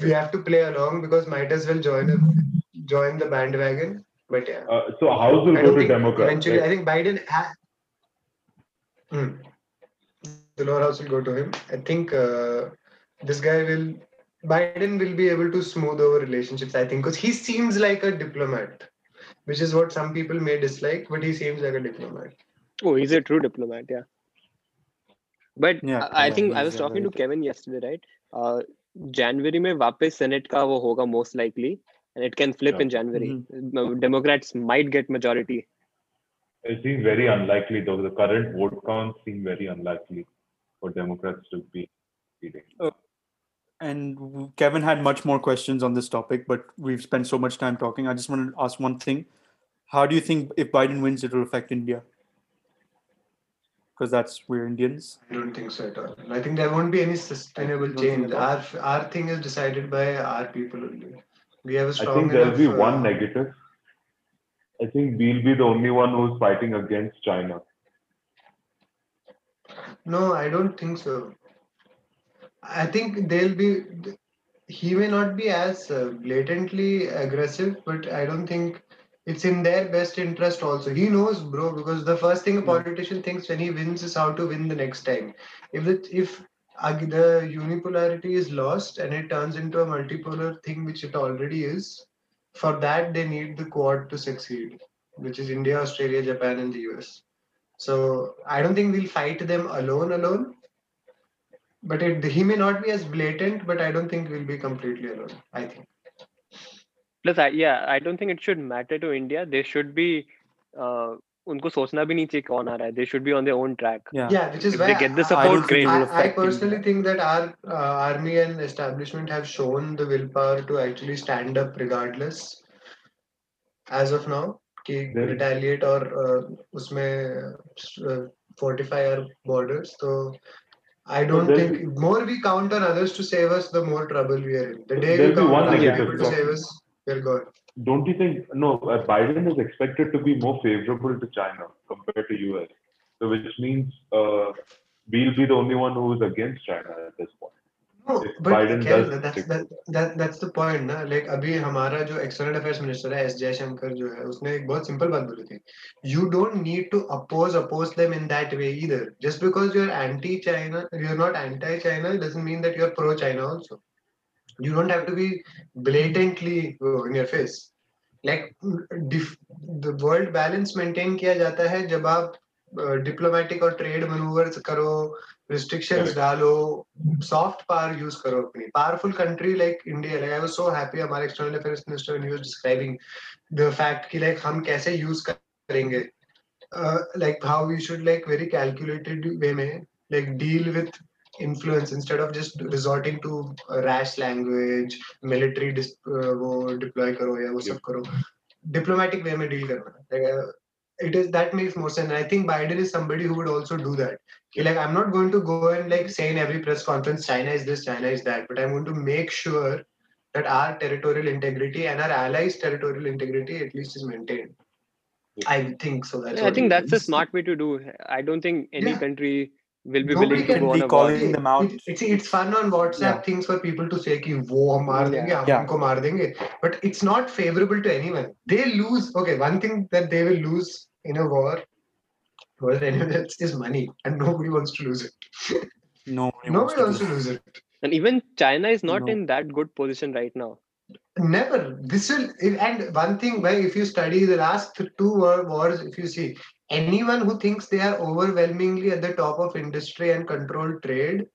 we have to play along because might as well join the bandwagon. But yeah. So House will go to Democrats. Eventually, right? I think Biden the lower house will go to him. I think this guy will Biden will be able to smooth over relationships, I think, because he seems like a diplomat, which is what some people may dislike, but he seems like a diplomat. Oh, he's a true diplomat, yeah. But yeah, I think I was talking to Kevin yesterday, right? January mein वापस Senate का वो होगा most likely, and it can flip in January. Mm-hmm. Democrats might get majority. It seems very unlikely, though. The current vote counts seem very unlikely for Democrats to be leading. And Kevin had much more questions on this topic, but we've spent so much time talking. I just wanted to ask one thing. How do you think if Biden wins, it will affect India? Because we're Indians. I don't think so at all. I think there won't be any sustainable change. Our thing is decided by our people only. We have a strong. I think there'll be one negative. I think we'll be the only one who's fighting against China. No, I don't think so. I think he may not be as blatantly aggressive, but I don't think it's in their best interest also. He knows, bro, because the first thing a politician thinks when he wins is how to win the next time. If the unipolarity is lost and it turns into a multipolar thing, which it already is, for that they need the Quad to succeed, which is India, Australia, Japan, and the US. So I don't think we'll fight them alone. But he may not be as blatant, but I don't think we'll be completely alone, I think. Plus, I don't think it should matter to India. They should be, unko sochna bhi nahi chahiye kaun aa raha hai. They should be on their own track. Yeah, which is why they get the support. I personally think that our army and establishment have shown the willpower to actually stand up regardless, as of now, ki retaliate or usme fortify our borders. So I don't think more we count on others to save us, the more trouble we are in. The day we count on people to save us, we're gone. Don't you think? No, Biden is expected to be more favorable to China compared to US. So which means we'll be the only one who is against China at this point. No, but Biden that's the point, na? Like abhi hamara jo external affairs minister hai S. Jaishankar jo hai, usne ek bahut simple baat boli thi. You don't need to oppose them in that way either. Just because you're not anti-China doesn't mean that you're pro-China also. You don't have to be blatantly in your face. Like the world balance maintain किया जाता है जब आप diplomatic और trade maneuvers करो, restrictions डालो, soft power use करो अपनी. Powerful country like India, like I was so happy our external affairs minister when he was describing the fact कि like हम कैसे use करेंगे, like how we should like very calculated way में like deal with influence instead of just resorting to rash language, military deploy करो या वो सब करो, diplomatic way में deal करना. Like, it is that makes more sense. And I think Biden is somebody who would also do that. Like I'm not going to go and like say in every press conference China is this, China is that, but I'm going to make sure that our territorial integrity and our allies' territorial integrity at least is maintained. I think so. That's I think that's a smart way to do. I don't think any country will be willing to go on calling them out. It's fun on WhatsApp things for people to say ki wo hum maar denge, hum unko maar denge, but it's not favorable to anyone. They lose. Okay, one thing that they will lose in a war more than anyone else is money, and nobody wants to lose it. Nobody wants to lose it. And even China is not in that good position right now. Never. And one thing, why if you study the last two world wars, if you see, anyone who thinks they are overwhelmingly at the top of industry and control trade,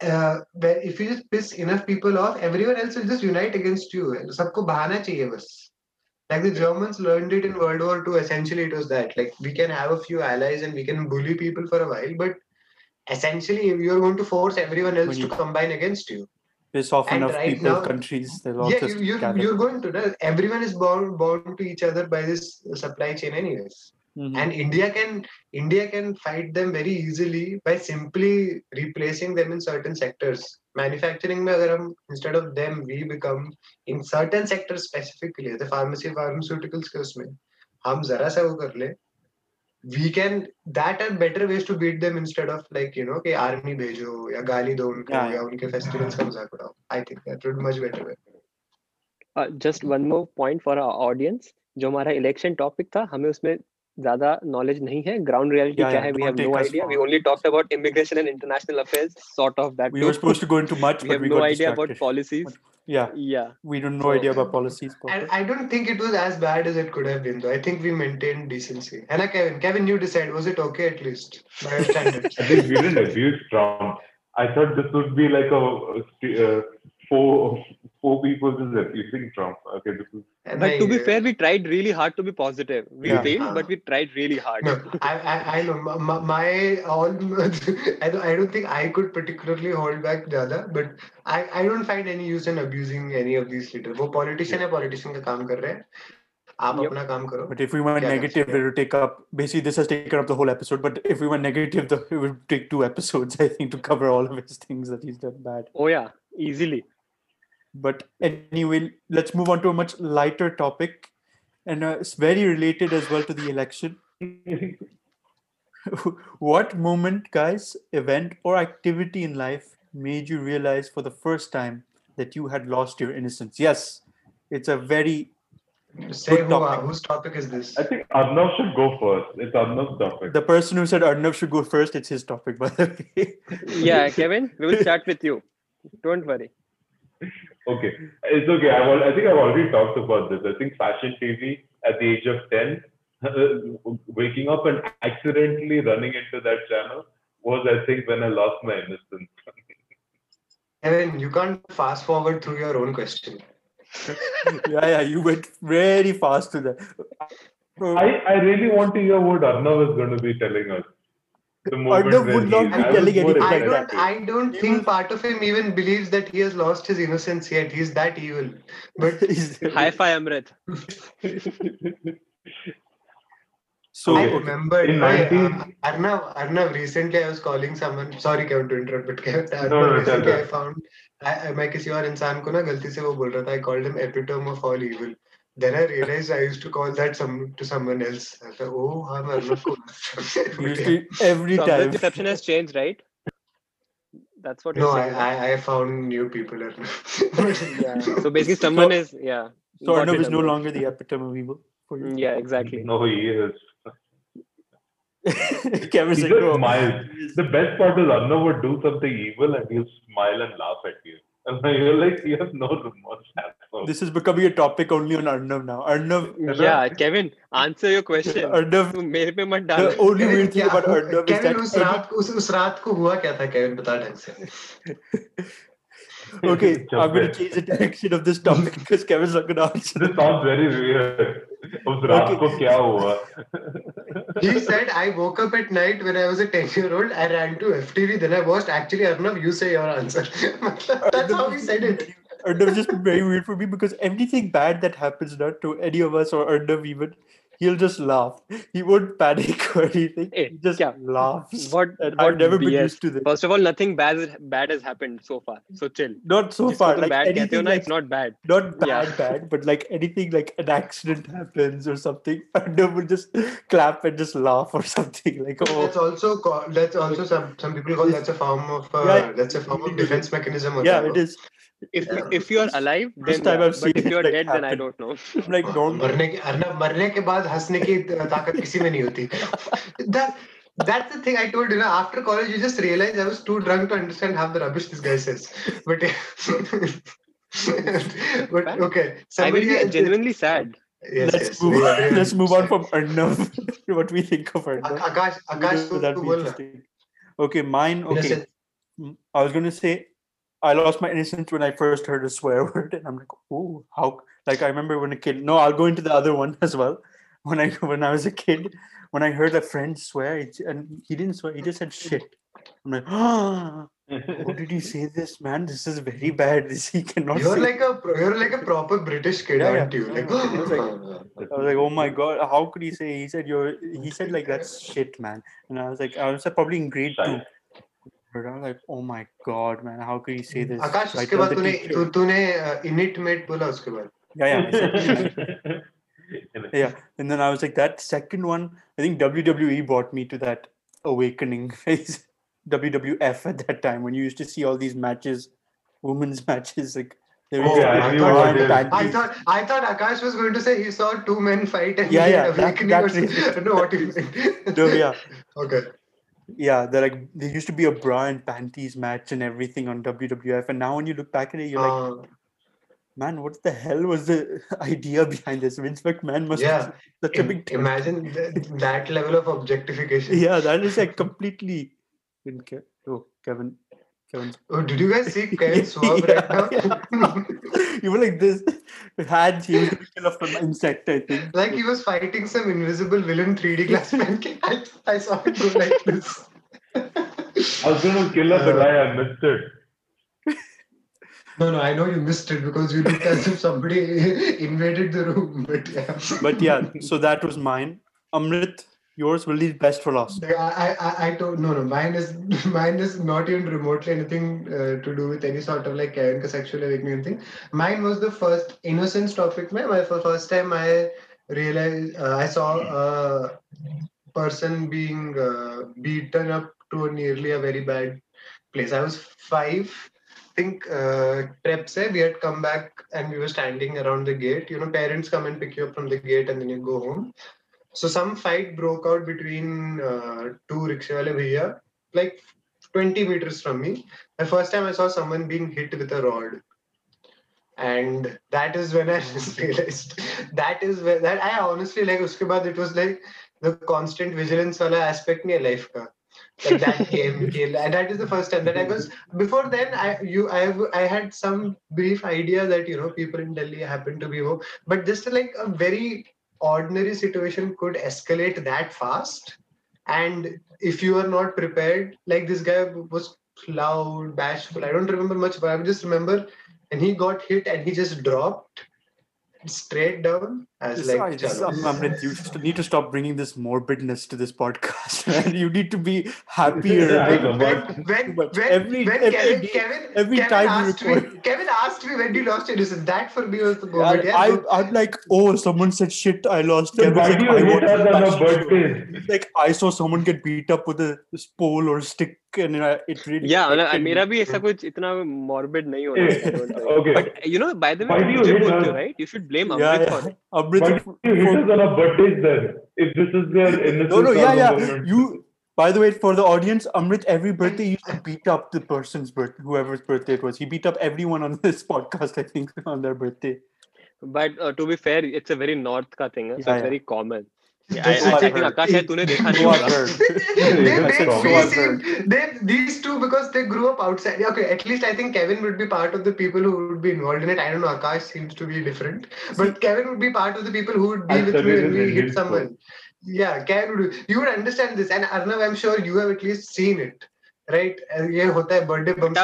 if you just piss enough people off, everyone else will just unite against you. Sabko bahana chahiye bas. Like the Germans learned it in World War II. Essentially, it was that. Like we can have a few allies and we can bully people for a while, but essentially, you're going to force everyone else to combine against you. Piss off and enough right people, now, countries. You're going to. Everyone is bound to each other by this supply chain, anyways. Mm-hmm. And India can fight them very easily by simply replacing them in certain sectors. Manufacturing, mein agar hum, instead of them, we become in certain sectors specifically, the pharmaceuticals ke usme, hum zara sa wo kar le, we can, that are better ways to beat them instead of like, you know, ke army bhejo, ya gali do unko, ya unke festivals ka mazak udao. I think that would be much better way. Just one more point for our audience. Jo hamara election topic tha, hame usme ज्यादा knowledge नहीं है. Ground reality क्या है, we have no idea. We only talks about immigration and international affairs, sort of that. We were supposed to go into much, but we have no idea about policies. Yeah. We don't know idea about policies. And I don't think it was as bad as it could have been, though. I think we maintained decency. Anna, Kevin, you decide. Was it okay at least? By our standards. I think we didn't abuse Trump. I thought this would be like a four people just abusing Trump. Okay, this is. But to be fair, we tried really hard to be positive. We failed, but we tried really hard. No, I know my all. I don't think I could particularly hold back ज़्यादा, but I don't find any use in abusing any of these leaders. वो politician है, politician का काम कर रहे हैं. आप अपना काम करो. But if we went negative, it would take up. Basically, this has taken up the whole episode. But if we went negative, it would take 2 episodes, I think, to cover all of his things that he's done bad. Oh yeah, easily. But anyway, let's move on to a much lighter topic, and it's very related as well to the election. What moment, guys, event or activity in life made you realize for the first time that you had lost your innocence? Yes, it's a very good topic. Whose topic is this? I think Arnav should go first. It's Arnav's topic. The person who said Arnav should go first, it's his topic, by the way. Yeah, Kevin, we will start with you. Don't worry. Okay, it's okay. I think I've already talked about this. I think fashion TV at the age of 10, waking up and accidentally running into that channel was, I think, when I lost my innocence. Kevin, you can't fast forward through your own question. Yeah, you went very fast to that. I really want to hear what Arnav is going to be telling us. Arnav would not be telling anything. I don't think part of him even believes that he has lost his innocence yet. He's that evil. But high five, Amrit. So I remember Arnav, recently I was calling someone. Sorry, Kevin, to interrupt, but Kevin, recently I found मैं किसी और इंसान को ना गलती से वो बोल रहा था. I called him epitome of all evil. Then I realized I used to call that to someone else. I was like, oh, I'm Arnav. Every time. The perception has changed, right? That's what. No, I found new people. Yeah. So basically, someone is So Arnav is no longer the epitome of evil. Yeah, exactly. No, he is. Kevin's like, oh, smile. The best part is Arnav would do something evil and he'll smile and laugh at you. And you're like, you have no remorse. This is becoming a topic only on Arnav now. Arnav. Yeah, Kevin, answer your question. Arnav, mere pe mat dal. The only weird thing about Arnav is that us raat ko hua kya tha, Kevin, bata dhang se. Okay, I'm going to change the direction of this topic because Kevin's not going to answer. This sounds very weird. Us raat ko kya hua? He said, I woke up at night when I was a 10-year-old. I ran to FTV. Then I watched. Actually, Arnav, you say your answer. That's how he said it. Arnav is just very weird for me because anything bad that happens not to any of us or Arnav even, he'll just laugh. He won't panic or anything. He just laughs. I've never been used to this. First of all, nothing bad has happened so far. So chill. Not so far. Like bad anything, it's not bad. Not bad, but like anything, like an accident happens or something, Arnav will just clap and just laugh or something. Like that's also some people call that's a form of defense mechanism. It is. If you are alive, then but if you are dead, then I don't know. Like don't. मरने के बाद हंसने की ताकत किसी में नहीं होती. That's the thing I told you. After college, you just realize I was too drunk to understand half the rubbish this guy says. But okay. Somebody I will be genuinely sad. Yes, let's move on from Arnav. What we think of Arnav. Akash, okay, mine. Okay, I was going to say. I lost my innocence when I first heard a swear word, and I'm like, "Oh, how!" Like I remember when a kid. No, I'll go into the other one as well. When I was a kid, when I heard a friend swear, and he didn't swear, he just said "shit." I'm like, "Ah, how did he say this, man? This is very bad. This he cannot." You're like a proper British kid, aren't you? Like, I was like, "Oh my god, how could he say?" He said, He said like that's shit, man." And I was probably in grade 2. I'm like, oh my god, man, how could you say this? Akash, उसके बाद तूने init mate बोला उसके बाद. Yeah. And then I was like, that second one, I think WWE brought me to that awakening phase. WWF at that time when you used to see all these matches, women's matches, like I thought Akash was going to say he saw two men fight and he had awakening. I know what he meant. Okay. Yeah, they're like, there used to be a bra and panties match and everything on WWF, and now when you look back at it, you're like, man, what the hell was the idea behind this? Vince McMahon must have such a big... Imagine that level of objectification. Yeah, that is like completely... Oh, Kevin. Kevin's... Oh, did you guys see Kevin's swerve right now? You were like this. He was the middle of an insect, I think. Like he was fighting some invisible villain 3D glass pancake. I saw it go like this. I was going to kill the guy. I missed it. No, I know you missed it because you looked as if somebody invaded the room. But yeah, so that was mine. Amrit, yours will be best for last. I don't. No. Mine is not even remotely anything to do with any sort of like Kevin ka sexual awakening thing. Mine was the first innocence topic. For first time I realized I saw a person being beaten up to nearly a very bad place. I was 5. I think trip se we had come back and we were standing around the gate. You know, parents come and pick you up from the gate and then you go home. So some fight broke out between two rickshaw wale bhaiya, like 20 meters from me. The first time I saw someone being hit with a rod. And that is when I just realized. That is where that I honestly like. Uske baad it was like the constant vigilance wala aspect nahi hai life ka. Like that came, and that is the first time that I was. Before then, I had some brief idea that people in Delhi happen to be woke, but just like a very ordinary situation could escalate that fast, and if you are not prepared, like this guy was loud, bashful. I don't remember much, but I just remember, and he got hit, and he just dropped straight down. Amrit, you just need to stop bringing this morbidness to this podcast. Man. You need to be happier. Kevin asked me when you lost your innocence. That for me was the moment. I'm like, oh, someone said shit, I lost it. Like, I saw someone get beat up with a pole or stick. मेरा भी ऐसा कुछ इतना morbid नहीं होना. But you know, by the way, you should blame Amrit for it. By the way, for the audience, Amrit every birthday used to beat up the person's birthday, whoever's birthday it was. He beat up everyone on this podcast, I think, on their birthday. But to be fair, it's a very north ka thing, so it's very common. Yeah, I think Akash, तूने देखा नहीं होगा. These two, because they grew up outside. Okay, at least I think Kevin would be part of the people who would be involved in it. I don't know. Akash seems to be different, but Kevin would be part of the people who would be with me when we hit someone. Yeah, Kevin, you would understand this. And Arnav, I'm sure you have at least seen it, right? ये होता है birthday bumps.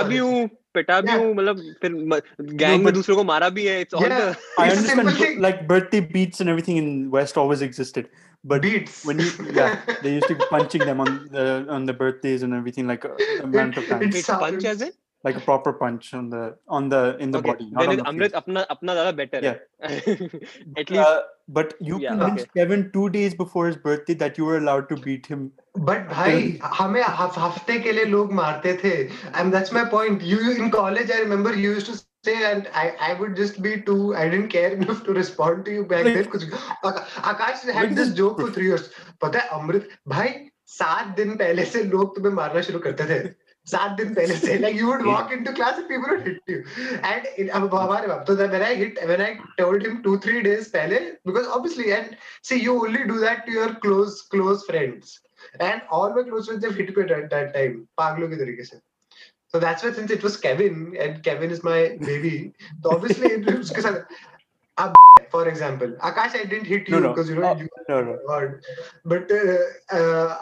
I understand, like birthday beats and everything in West always existed, but beats they used to be punching them on the birthdays and everything, like amount of time. It's punch as in like a proper punch in the body. Then Amrit apna zyada better. At least. But you convinced Kevin 2 days before his birthday that you were allowed to beat him. But bhai, हमें हफ्ते के लिए लोग मारते थे, and that's my point. You in college, I remember you used to say, and I would just be too. I didn't care enough to respond to you back then. Akash had this joke for 3 years. पता है Amrit भाई 7 दिन पहले से लोग तुम्हें मारना शुरू करते थे. 7 दिन पहले से, like you would walk into class and people would hit you. And when I told him 2-3 days pehle, because obviously, and see, you only do that to your close friends. And all my close friends, they've hit me at that time. Paglo ki tarike se. So that's why, since it was Kevin, and Kevin is my baby, so obviously, for example, Akash, I didn't hit you because but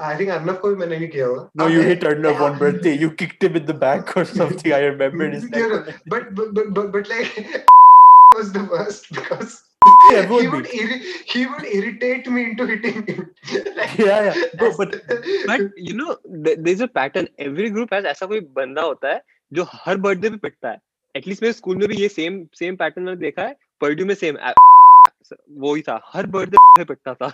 I think Arnav ko bhi maine nahi kiya hoga. No, you hit Arnav one birthday. You kicked him in the back or something. I remember it. But like was the worst because he would irritate me into hitting him. Like, No, but you know, there's a pattern. Every group has ऐसा कोई बंदा होता है जो हर birthday पे पिटता है. At least मेरे school में भी ये same pattern मैंने देखा है. Purdue में same वो ही था, हर बर्थडे पे पिटता था.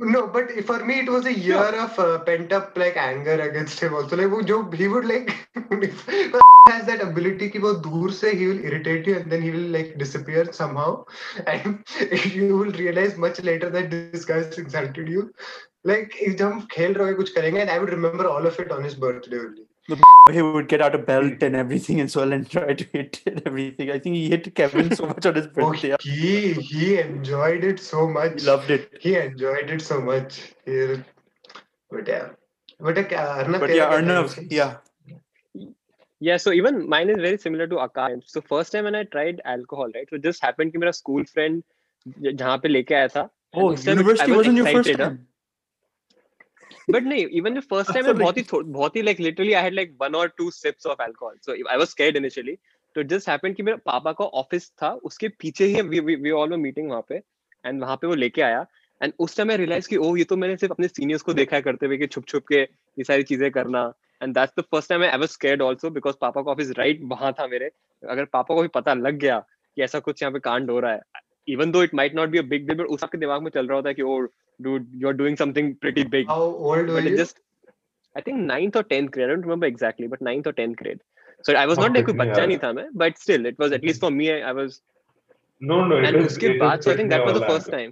No, but for me, it was a year of pent-up like anger against him also. Like, he would like has that ability ki wo dur se he will irritate you and then he will like disappear somehow, and you will realize much later that this guy has insulted you. Like, if hum khel rahe kuch karenge, and I would remember all of it on his birthday only. He would get out a belt and everything and so on and try to hit it and everything. I think he hit Kevin so much on his birthday. Oh, he enjoyed it so much. He loved it. He enjoyed it so much. Arnav. Yeah, so even mine is very similar to Akash. So first time when I tried alcohol, right? So just happened that my school friend jahan pe leke aaya tha. Oh, university wasn't your first time? But no, even the first time, like literally I had like one or two sips of alcohol. So I was scared initially. So it just happened that my papa's office was behind. We all were meeting there. And he took it there. And that time I realized that, oh, this I have seen my seniors doing these things. And that's the first time I was scared also, because papa's office was right there. If papa ko bhi pata lag gaya ki aisa kuch yahan pe कांड हो रहा है, even though it might not be a big deal, but उसके दिमाग में चल रहा होता है कि oh, dude, you're doing something pretty big. How old were you? Just, I think 9th or 10th grade. I don't remember exactly, but 9th or 10th grade. So I was not like a bachcha nahi tha main, but still, it was at least for me, I was... No. And uske baad, so I think that was the first time.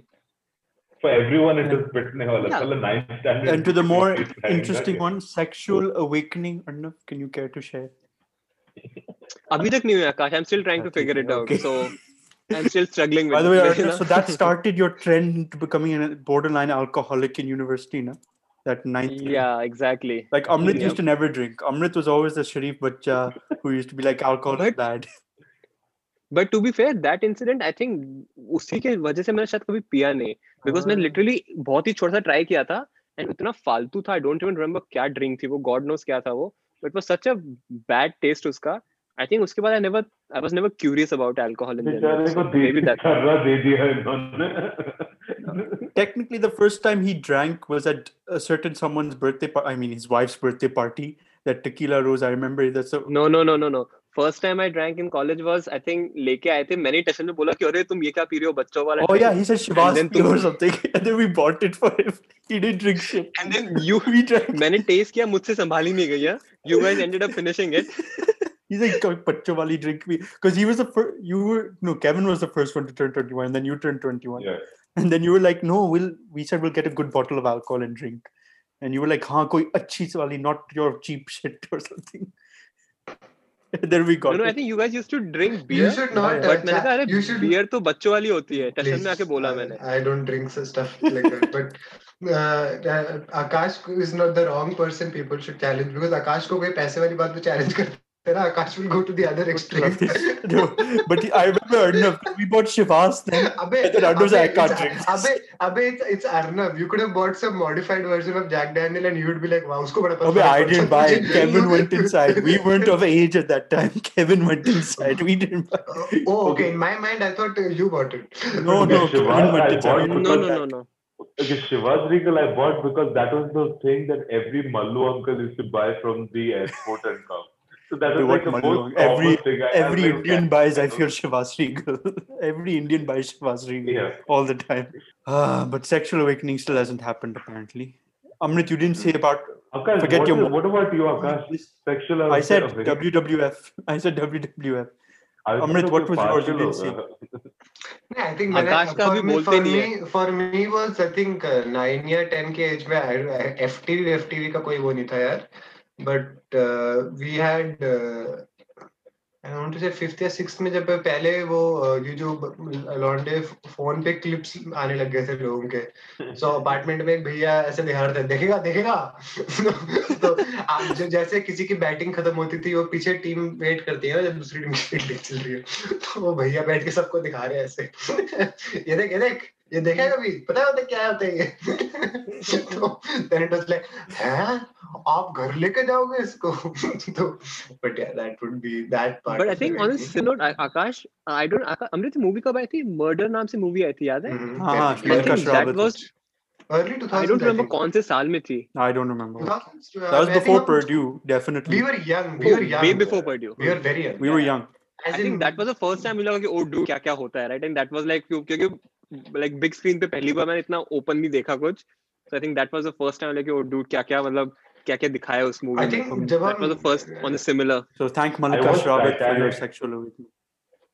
For everyone, it is pitne wala. Chalo, 9th standard. And to the more interesting one, sexual awakening. Arnav, can you care to share? Abhi tak nahi hua, Akash. I'm still trying to figure it out. So... I'm still struggling with it. By the way, Arnav, so that started your trend to becoming a borderline alcoholic in university, na? That 9th grade. Yeah, exactly. Like Amrit used to never drink. Amrit was always the Sharif Bachcha who used to be like, alcohol is bad. But to be fair, that incident, I think, usi ke wajah se maine shayad kabhi piya nahi. Because maine literally bahut hi chhota sa try kiya tha, and itna faltu tha. I don't even remember kya drink thi wo. God knows kya tha wo. But it was such a bad taste uska. I think uske baad I was never curious about alcohol in general. So maybe that. Technically, the first time he drank was at a certain someone's birthday party. I mean, his wife's birthday party. That tequila rose. I remember that. So no. First time I drank in college was, I think, leke aaye the. Many session mein bola ki arre tum ye kya pee rahe ho bachcho wala. Oh yeah, he said Shivas pee or something. And then we bought it for him. He didn't drink shit. And then we drank. Maine taste kiya, mujhse sambhali nahi gayi. You guys ended up finishing it. He's like, "Bachcho wali drink me," because he was the first. Kevin was the first one to turn 21, and then you turned 21, and then you were like, "No, we said we'll get a good bottle of alcohol and drink," and you were like, "Haan, koi achhi wali, not your cheap shit or something." And then we got. No, I think you guys used to drink beer. You should not. But मैंने कहा, "अरे beer तो बच्चों वाली होती है." Tashan में आके बोला मैंने. I don't drink stuff like that, but. Akash is not the wrong person people should challenge, because Akash को कोई पैसे वाली बात पे challenge करता. Then Akash will go to the other extreme. No, but I remember Arnav. We bought Shivas then. It's Arnav. You could have bought some modified version of Jack Daniel and you would be like, wow, usko bada pata. I didn't buy it. Kevin went inside. We weren't of age at that time. Kevin went inside. We didn't buy it. Oh, okay. In my mind, I thought you bought it. No. Kevin went inside. No. Okay, Shiva's Regal I bought because that was the thing that every Mallu uncle used to buy from the airport and come. So that is like every Indian buys, I feel, Shivas Regal. Every Indian buys Shivas Regal all the time. But sexual awakening still hasn't happened, apparently. Amrit, you didn't say about... Akash, what about you, Akash? Sexual awakening. I said WWF. Amrit, what was yours? You didn't say. No, I think for me was, I think, 9 या 10 के as में FTV का कोई वो नहीं था यार. But we had, I want to say 5th या 6th में जब पहले वो ये जो लौंडे फोन पे क्लिप्स आने लग गए थे लोगों के, so अपार्टमेंट में एक भैया ऐसे बिहार थे, देखेगा तो आप जैसे किसी की बैटिंग खत्म होती थी वो पीछे टीम वेट करती है जब दूसरी टीम की फील्डिंग चल रही है तो वो भैया बैठ के सबको दिखा रहे हैं ऐसे ये देख ये देखा कभी पता होता क्या होता है ये तो दैट लाइक हैं आप घर लेके जाओगे इसको तो बट या that would be that part but I think on this note Akash I don't अमृत मूवी कब आई थी मर्डर नाम से मूवी आई थी याद है that was early 2000 I don't remember kaun se saal mein thi I don't remember that was before Purdue definitely we were young way before Purdue we were very young I think that was the first time we like oh dude kya hota hai right and that was like kyunki like big screen पे पहली बार मैंने इतना open नहीं देखा कुछ. So I think that was the first time like, oh dude, क्या क्या मतलब क्या क्या दिखाया उस मूवी में. That was the first on a similar. So thank Malika Shravit for your sexual awakening.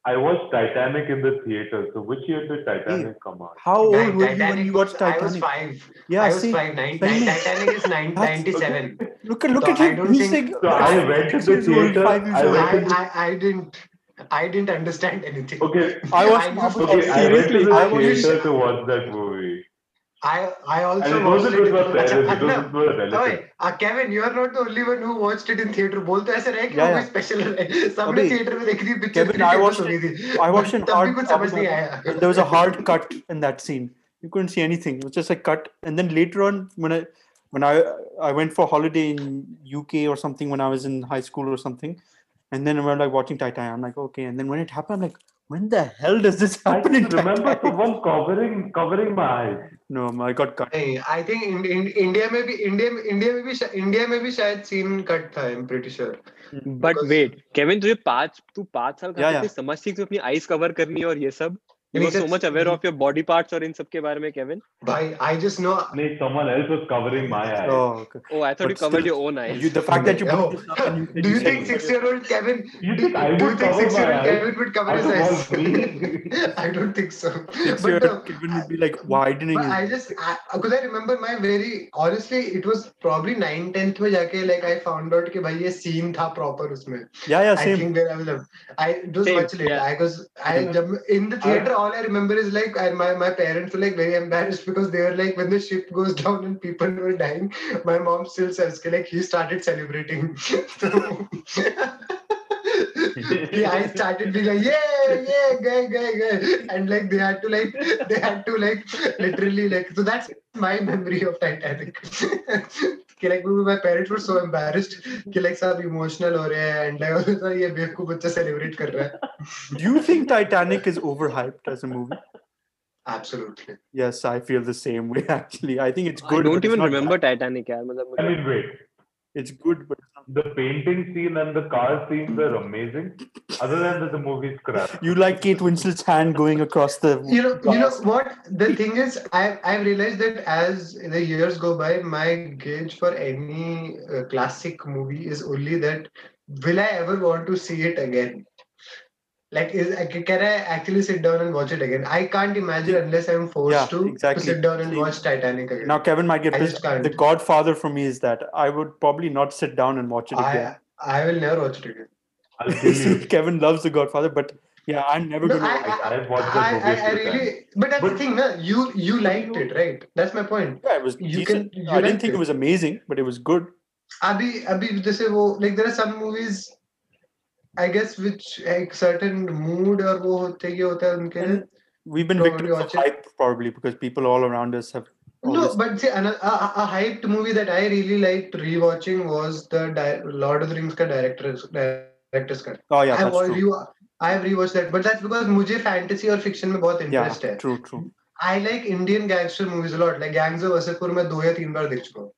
I watched Titanic in the theater. So which year did Titanic come out? How old were you when you watched Titanic? I was 5. Yeah, I was 5. Titanic is 1997. Look at him. He's saying. So I went to the theater. I didn't understand anything. Okay, I went to the theater to watch that movie. I also watched it. Kevin, you are not the only one who watched it in theater. बोल तो ऐसे रहे कि वो special है. सबने theater में देखी थी picture. Kevin, I watched it. तब भी कुछ समझ नहीं आया. There was a hard cut in that scene. You couldn't see anything. It was just a cut. And then later on, when I went for holiday in UK or something when I was in high school or something. And then when I'm like watching Titanic, I'm like, okay. And then when it happened, I'm like, when the hell does this happen? I remember someone covering my eyes. No, I got cut. Hey, I think in India mein bhi शायद scene cut था. I'm pretty sure. But because... wait, Kevin, तू पाँच साल का तू समझ सीख तू अपनी eyes cover करनी और ये सब. You were so much aware of your body parts और इन सब के बारे में, Kevin. Bhai, I just know. No, someone else was covering my eyes. Oh, okay. Oh, I thought but you covered your own eyes. You, the fact that you. Oh. Do you think 6-year-old Kevin? Do you think six-year-old Kevin would cover his eyes? I don't think so. 6-year-old Kevin would be like widening. But I remember my very honestly, it was probably 9th, 10th में जाके like I found out कि भाई ये scene था proper उसमें. Yeah, same. I think there I was much later. I जब in the theater. All I remember is like my parents were like very embarrassed because they were like when the ship goes down and people were dying, my mom still says like he started celebrating. I started being like yeah, and like they had to like literally like so that's my memory of Titanic. Like my parents were so embarrassed कि like सब emotional हो रहे हैं and like ये बेवकूफ बच्चा celebrate कर रहा है. Do you think Titanic is overhyped as a movie? Absolutely. Yes, I feel the same way actually. I think it's good. I don't even remember Titanic यार मतलब. I mean wait. It's good but the painting scene and the car scenes are amazing. Other than that, the movie is crap. You like Kate Winslet's hand going across the. You know what the thing is. I've realized that as the years go by, my gauge for any classic movie is only that will I ever want to see it again? Like, can I actually sit down and watch it again? I can't imagine unless I'm forced to sit down and watch Titanic again. Now, Kevin might get pissed. The Godfather for me is that I would probably not sit down and watch it again. I will never watch it again. Kevin loves The Godfather, but yeah, I'm never going to watch it. I've watched that movie. I really, but that's the thing, na? You liked it, right? That's my point. Yeah, it was decent. I didn't think it was amazing, but it was good. Abhi, जैसे वो like there are some movies. I guess which like certain mood or वो होते ही होता है उनके लिए. We've been victims of hype probably because people all around us have. No, but see, a hyped movie that I really liked rewatching was the Lord of the Rings का director's cut. Oh yeah, that's true. I have rewatched that, but that's because मुझे fantasy और fiction में बहुत interest है. Yeah, true. I like Indian gangster movies a lot. Like Gangs of Wasseypur मैं 2 या 3 बार देख चुका हूँ.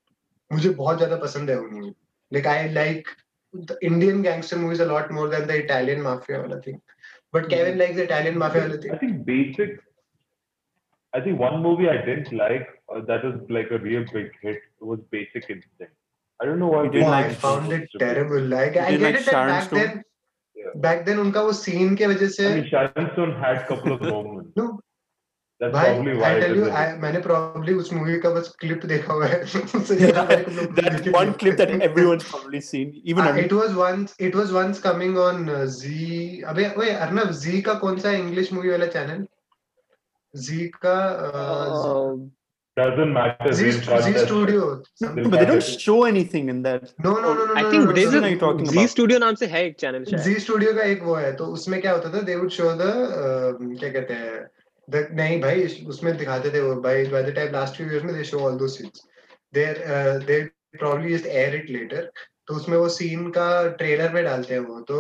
मुझे बहुत ज़्यादा पसंद है वो movie. Like I like. The Indian gangster movies a lot more than the Italian mafia wala thing, but Kevin likes the Italian mafia wala thing. I think one movie I didn't like that was like a real big hit was Basic Instinct. I don't know why I found it terrible. Like I get it that back then unka wo scene ke wajah se. I mean Sharon Stone had couple of moments. No. That's probably why I tell you, मैंने probably उस movie का बस clip देखा हुआ है. That one clip that everyone's probably seen. Even it was once coming on Z. अबे ओए Arnav, Z का कौन सा English movie वाला channel? Z का doesn't matter. Z Studio. No, but they don't show anything in that. No. I think there's a Z Studio नाम से है एक channel शायद. Z Studio का एक वो है तो उसमें क्या होता था? They would show the क्या कहते हैं नहीं भाई उसमें दिखाते थे वो भाई by the time last few years में they show all those scenes they probably just air it later तो उसमें वो scene का trailer में डालते हैं वो तो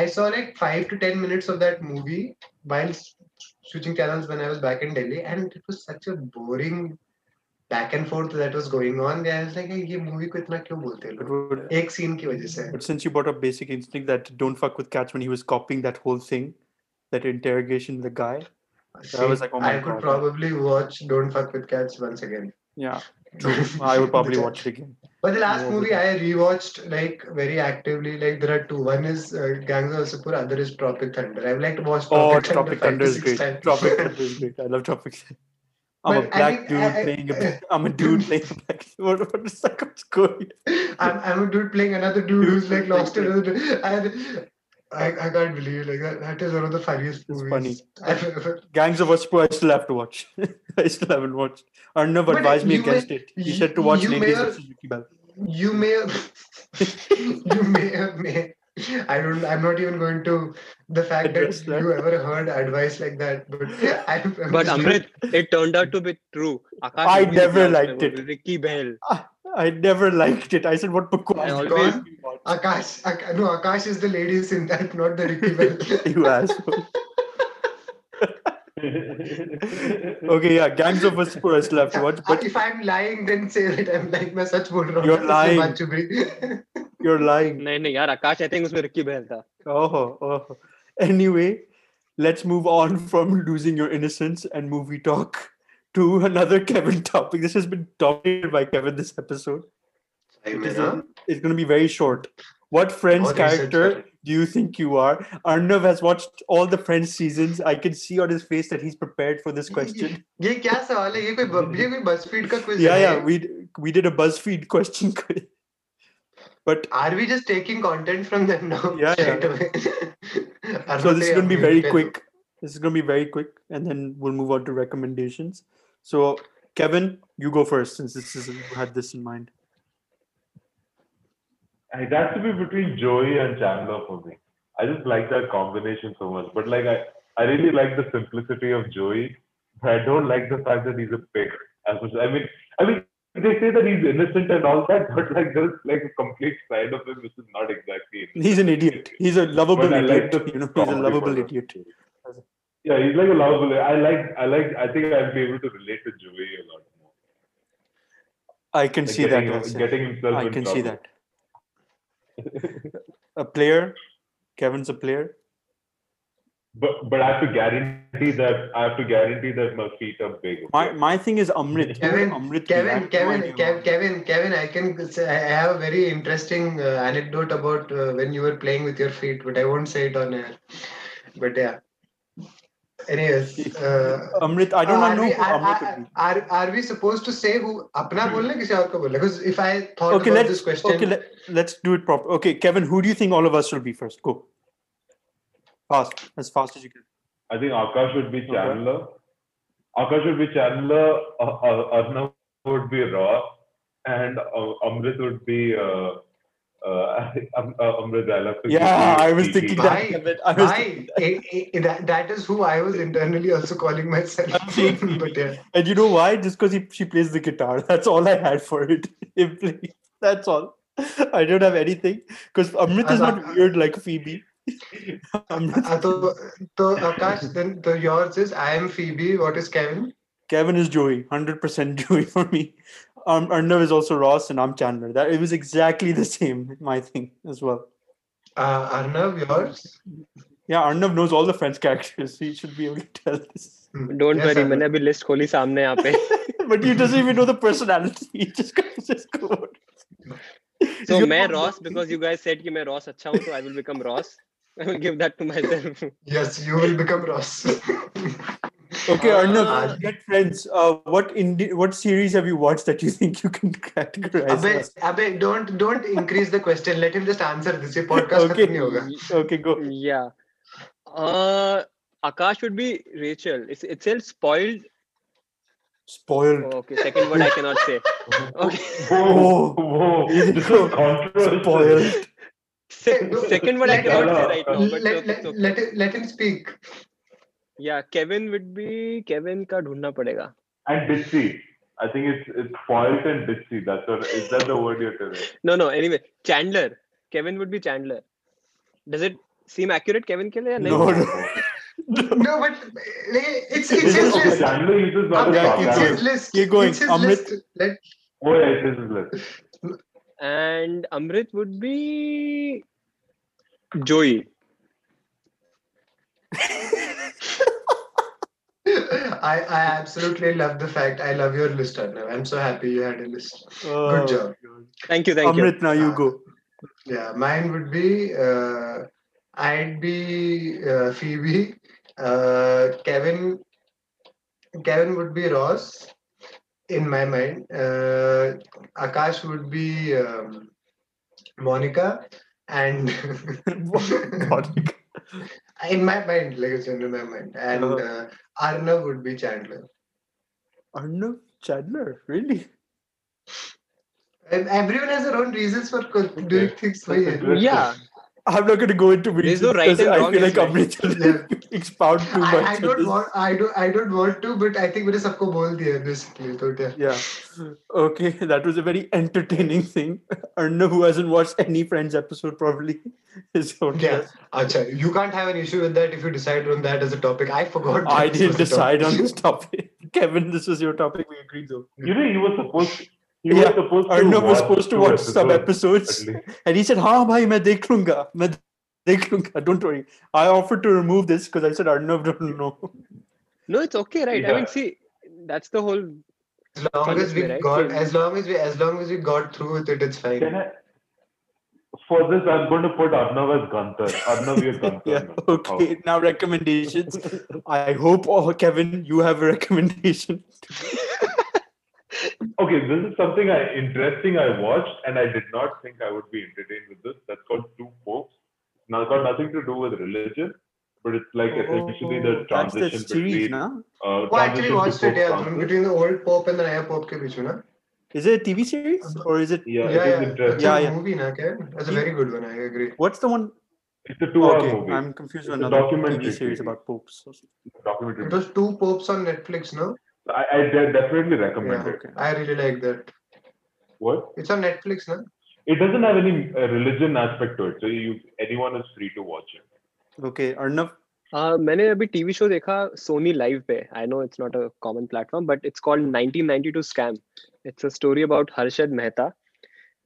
I saw like 5 to 10 minutes of that movie while switching channels when I was back in Delhi and it was such a boring back and forth that was going on I was like ये movie को इतना क्यों बोलते हैं लोग एक scene की वजह से but since you brought up Basic Instinct that don't fuck with cats when he was copying that whole thing that interrogation the guy See, I was like, oh my God. I could probably watch Don't Fuck With Cats once again. Yeah, true. I would probably watch it again. But the last movie I rewatched like very actively, like there are two. One is Gangs of Wasseypur, other is Tropic Thunder. I've liked to watch Tropic Thunder is great. Times. Tropic Thunder is great. I love Tropic Thunder. I'm a dude playing a black dude. What is that? What's going on? I'm a dude playing another dude who's like lost another dude. I can't believe like that is one of the funniest movies. It's funny. I've ever... Gangs of Wasseypur, I still have to watch. I still haven't watched. Arnav advised me against it. He said to watch Ladies of Suzuki Bell. You may have... I'm not even going to the fact that you ever heard advice like that. But Amrit, it turned out to be true. I never liked it. Ricky Bell. I never liked it. I said, what Pukwan? Akash. No, Akash is the ladies in that, not the Ricky Bell. You asshole. Okay, yeah, Gangs of Wasseypur I still have to watch. But if I'm lying, then say that I'm lying. You're lying. You're lying. No, yaar, Akash, I think it was Ricky Bell. Oh. Anyway, let's move on from losing your innocence and movie talk to another Kevin topic. This has been dominated by Kevin this episode. It's going to be very short. What Friends character do you think you are? Arnav has watched all the Friends seasons. I can see on his face that he's prepared for this question. This is a BuzzFeed quiz. Yeah, we did a BuzzFeed question quiz. But are we just taking content from them now? Yeah. So this is going to be very quick. And then we'll move on to recommendations. So Kevin, you go first since you had this in mind. It has to be between Joey and Chandler for me. I just like that combination so much. But like I really like the simplicity of Joey. I don't like the fact that he's a pig. I mean, they say that he's innocent and all that, but like there's like a complete side of him which is not exactly innocent. He's an idiot. He's a lovable idiot. He's a lovable idiot. Yeah, he's like a lovable. I think I'll be able to relate to Joey a lot more. I can see that. I can see that. A player, Kevin's a player. But I have to guarantee that my feet are big. Okay? My thing is Amrit. Kevin. I can say I have a very interesting anecdote about when you were playing with your feet, but I won't say it on air. But yeah. Anyways, Amrit, I don't know. Are we supposed to say who? Apna bolna kisi aur ko bolna? Because if I thought about this question, let's do it proper. Okay, Kevin, who do you think all of us will be first? Go. Fast, as fast as you can. I think Akash would be Chandler. Okay. Arnav would be Raw, and Amrit would be. I was thinking that. That is who I was internally also calling myself. But yeah. And you know why? Just because she plays the guitar. That's all I had for it. That's all. I don't have anything because Amrit is not weird like Phoebe. So Akash, then yours is I am Phoebe. What is Kevin? Kevin is Joey. 100% Joey for me. Arnav is also Ross and I'm Chandler. It was exactly the same, my thing as well. Arnav, yours? Yeah, Arnav knows all the French characters. So he should be able to tell this. Don't worry, I have a list samne yahan pe. But he doesn't even know the personality. He just goes. So I'm Ross because you guys said that I'm Ross acha hu, so I will become Ross. I will give that to myself. Yes, you will become Ross. Okay, Arnav, get Friends. What series have you watched that you think you can categorize? Abbe, don't increase the question. Let him just answer this. Your podcast khatam nahi hoga. Okay, go. Yeah. Akash would be Rachel. It's still spoiled. Spoiled. Oh, okay, second word I cannot say. Okay. Whoa. Spoiled. Second word I cannot say right now. Let him speak. Yeah, Kevin would be Kevin ka dhundna padega. And ditzy. I think it's spoiled and ditzy. Is that the word you're telling? No. Anyway, Chandler. Kevin would be Chandler. Does it seem accurate, Kevin ke liye? No, but it's his list. Chandler uses not it's his list. Keep going. It's his list. It's his list. And Amrit would be Joey. I absolutely love the fact. I love your list, Arnav. I'm so happy you had a list. Oh, good job. Thank you. Amrit, now you go. Yeah, mine would be I'd be Phoebe. Kevin would be Ross in my mind. Akash would be Monica, and Monica in my mind, like it's in my mind. And Arnav would be Chandler. Arnav Chandler, really? Everyone has their own reasons for doing things. Yeah. I'm not going to go into reasons because I feel like Amrit will expound too much. I don't want to, but I think we have told everyone basically. Yeah. Okay, that was a very entertaining thing. Arnav, who hasn't watched any Friends episode, probably is okay. Yeah. Achha, you can't have an issue with that if you decide on that as a topic. I forgot. I didn't decide on this topic. Kevin, this was your topic. We agreed though. You know, you were supposed to. Arnav was supposed to watch some episodes and he said, "Haan bhai, main dekh lunga, don't worry." I offered to remove this because I said Arnav don't know. No, it's okay, right? Yeah. I mean, see, that's the whole. As long as we got through with it, it's fine. For this, I'm going to put Arnav as Gunther. Arnav, you're Gunther. Yeah, okay, now recommendations. I hope, Kevin, you have a recommendation. Okay, this is something interesting I watched and I did not think I would be entertained with this. That's called Two Popes. Now, it's got nothing to do with religion, but it's like essentially the transition between... between the old Pope and the new Pope. Is it a TV series? Or is it... Yeah, it's a movie. That's a very good one, I agree. What's the one... It's a 2-hour movie. I'm confused with another documentary series about popes. Documentary. It was Two Popes on Netflix, no? I definitely recommend it. Okay. I really like that. What? It's on Netflix, no? It doesn't have any religion aspect to it. So anyone is free to watch it. Okay, Arnav? मैंने अभी TV show देखा Sony Live पे. I know it's not a common platform, but it's called 1992 Scam. It's a story about Harshad Mehta.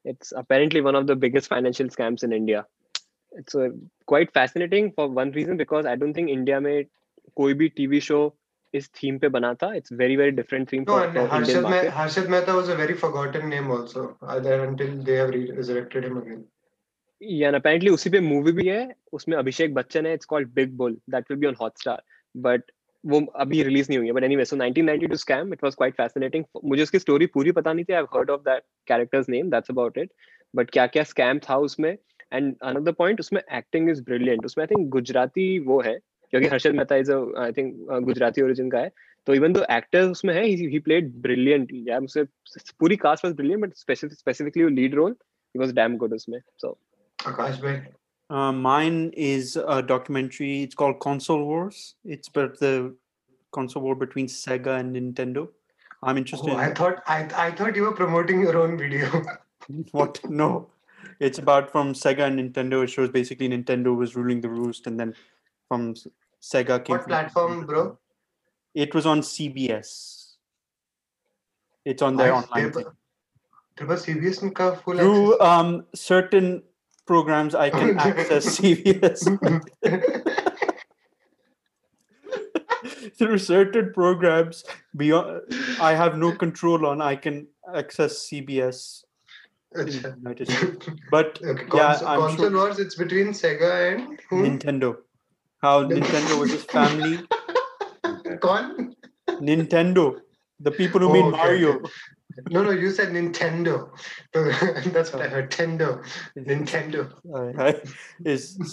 It's apparently one of the biggest financial scams in India. It's quite fascinating for one reason, because I don't think India में कोई भी TV show इस theme पे बना था. It's very very different theme. No, and Harshad Mehta was a very forgotten name also until they have resurrected him again. Yeah, and apparently उसी पे movie भी है, उसमें अभिषेक बच्चन है. It's called Big Bull. That will be on Hotstar, but वो अभी release नहीं हुई है. But anyway, so 1992 Scam, it was quite fascinating. मुझे उसकी story पूरी पता नहीं थी. I've heard of that character's name, that's about it. But क्या क्या scam था उसमें. And another point, उसमें acting is brilliant. उसमें I think गुजराती वो है, क्योंकि Harshad Mehta is I think Gujarati origin का है. तो इवन दो एक्टर उसमें है, ही प्लेड ब्रिलियंटली. यार मुझे पूरी cast was brilliant, but specifically वो लीड रोल ही वाज डैम गुड उसमें. सो आकाश भाई, mine is a documentary. It's called Console Wars. It's about the console war between Sega and Nintendo. I'm interested. I thought you were promoting your own video. What? No, it's about from Sega and Nintendo. It shows basically Nintendo was ruling the roost, and then from Sega came. What platform, bro? It was on CBS. It's on their online thing. There was CBS and full access. Through certain programs, I can access CBS. Through certain programs, beyond I have no control on, I can access CBS. But okay, Console Wars, it's between Sega and who? Nintendo. How Nintendo was his family. Con? Nintendo. The people who made Mario. Okay. No, you said Nintendo. That's what I heard. Nintendo.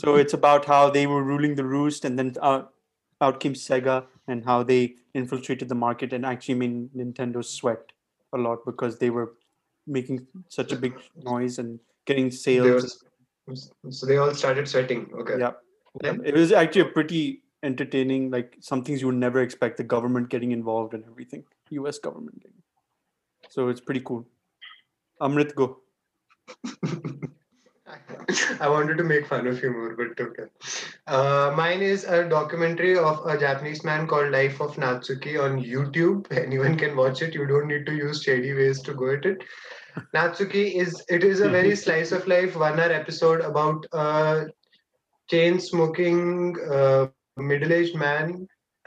So it's about how they were ruling the roost, and then out came Sega, and how they infiltrated the market and actually made Nintendo sweat a lot because they were making such a big noise and getting sales. So they all started sweating. Okay. Yeah. Yeah, it was actually a pretty entertaining, like some things you would never expect, the government getting involved and everything, US government. So it's pretty cool. Amrit, go. I wanted to make fun of you more, but okay. Mine is a documentary of a Japanese man called Life of Natsuki on YouTube. Anyone can watch it. You don't need to use shady ways to go at it. Natsuki is a very slice of life 1-hour episode about chain-smoking middle-aged man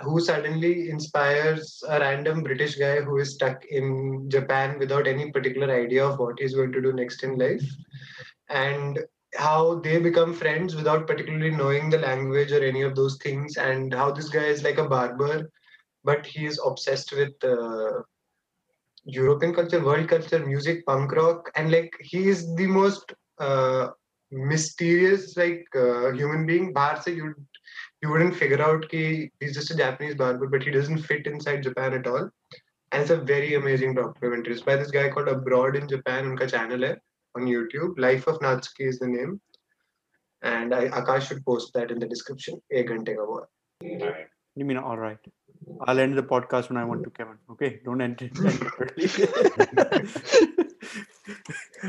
who suddenly inspires a random British guy who is stuck in Japan without any particular idea of what he's going to do next in life, and how they become friends without particularly knowing the language or any of those things, and how this guy is like a barber, but he is obsessed with European culture, world culture, music, punk rock, and like he is the most mysterious human being. Bahar se you wouldn't figure out ki he's just a Japanese barber, but he doesn't fit inside Japan at all. And it's a very amazing documentary. It's by this guy called Abroad in Japan. Unka channel hai on YouTube. Life of Natsuki is the name. And Akash should post that in the description. Ek ghante ka wo. You mean all right? I'll end the podcast when I want to, Kevin. Okay, don't end it.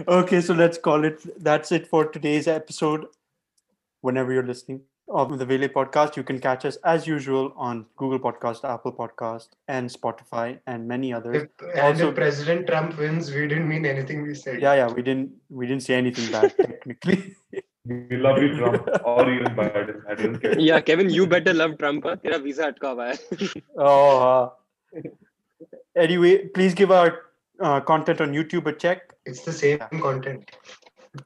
Okay, so let's call it. That's it for today's episode. Whenever you're listening of the Vele Podcast, you can catch us as usual on Google Podcast, Apple Podcast, and Spotify, and many others. If President Trump wins, we didn't mean anything we said. Yeah, we didn't say anything bad technically. We love you, Trump, or even Biden. I don't care. Yeah, Kevin, you better love Trump. Tera visa atka hua hai. Anyway, please give our content on YouTube a check. It's the same content.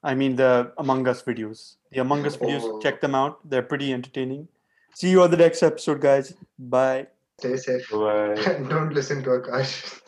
I mean the Among Us videos. Check them out. They're pretty entertaining. See you on the next episode, guys. Bye. Stay safe. Bye. Don't listen to Akash.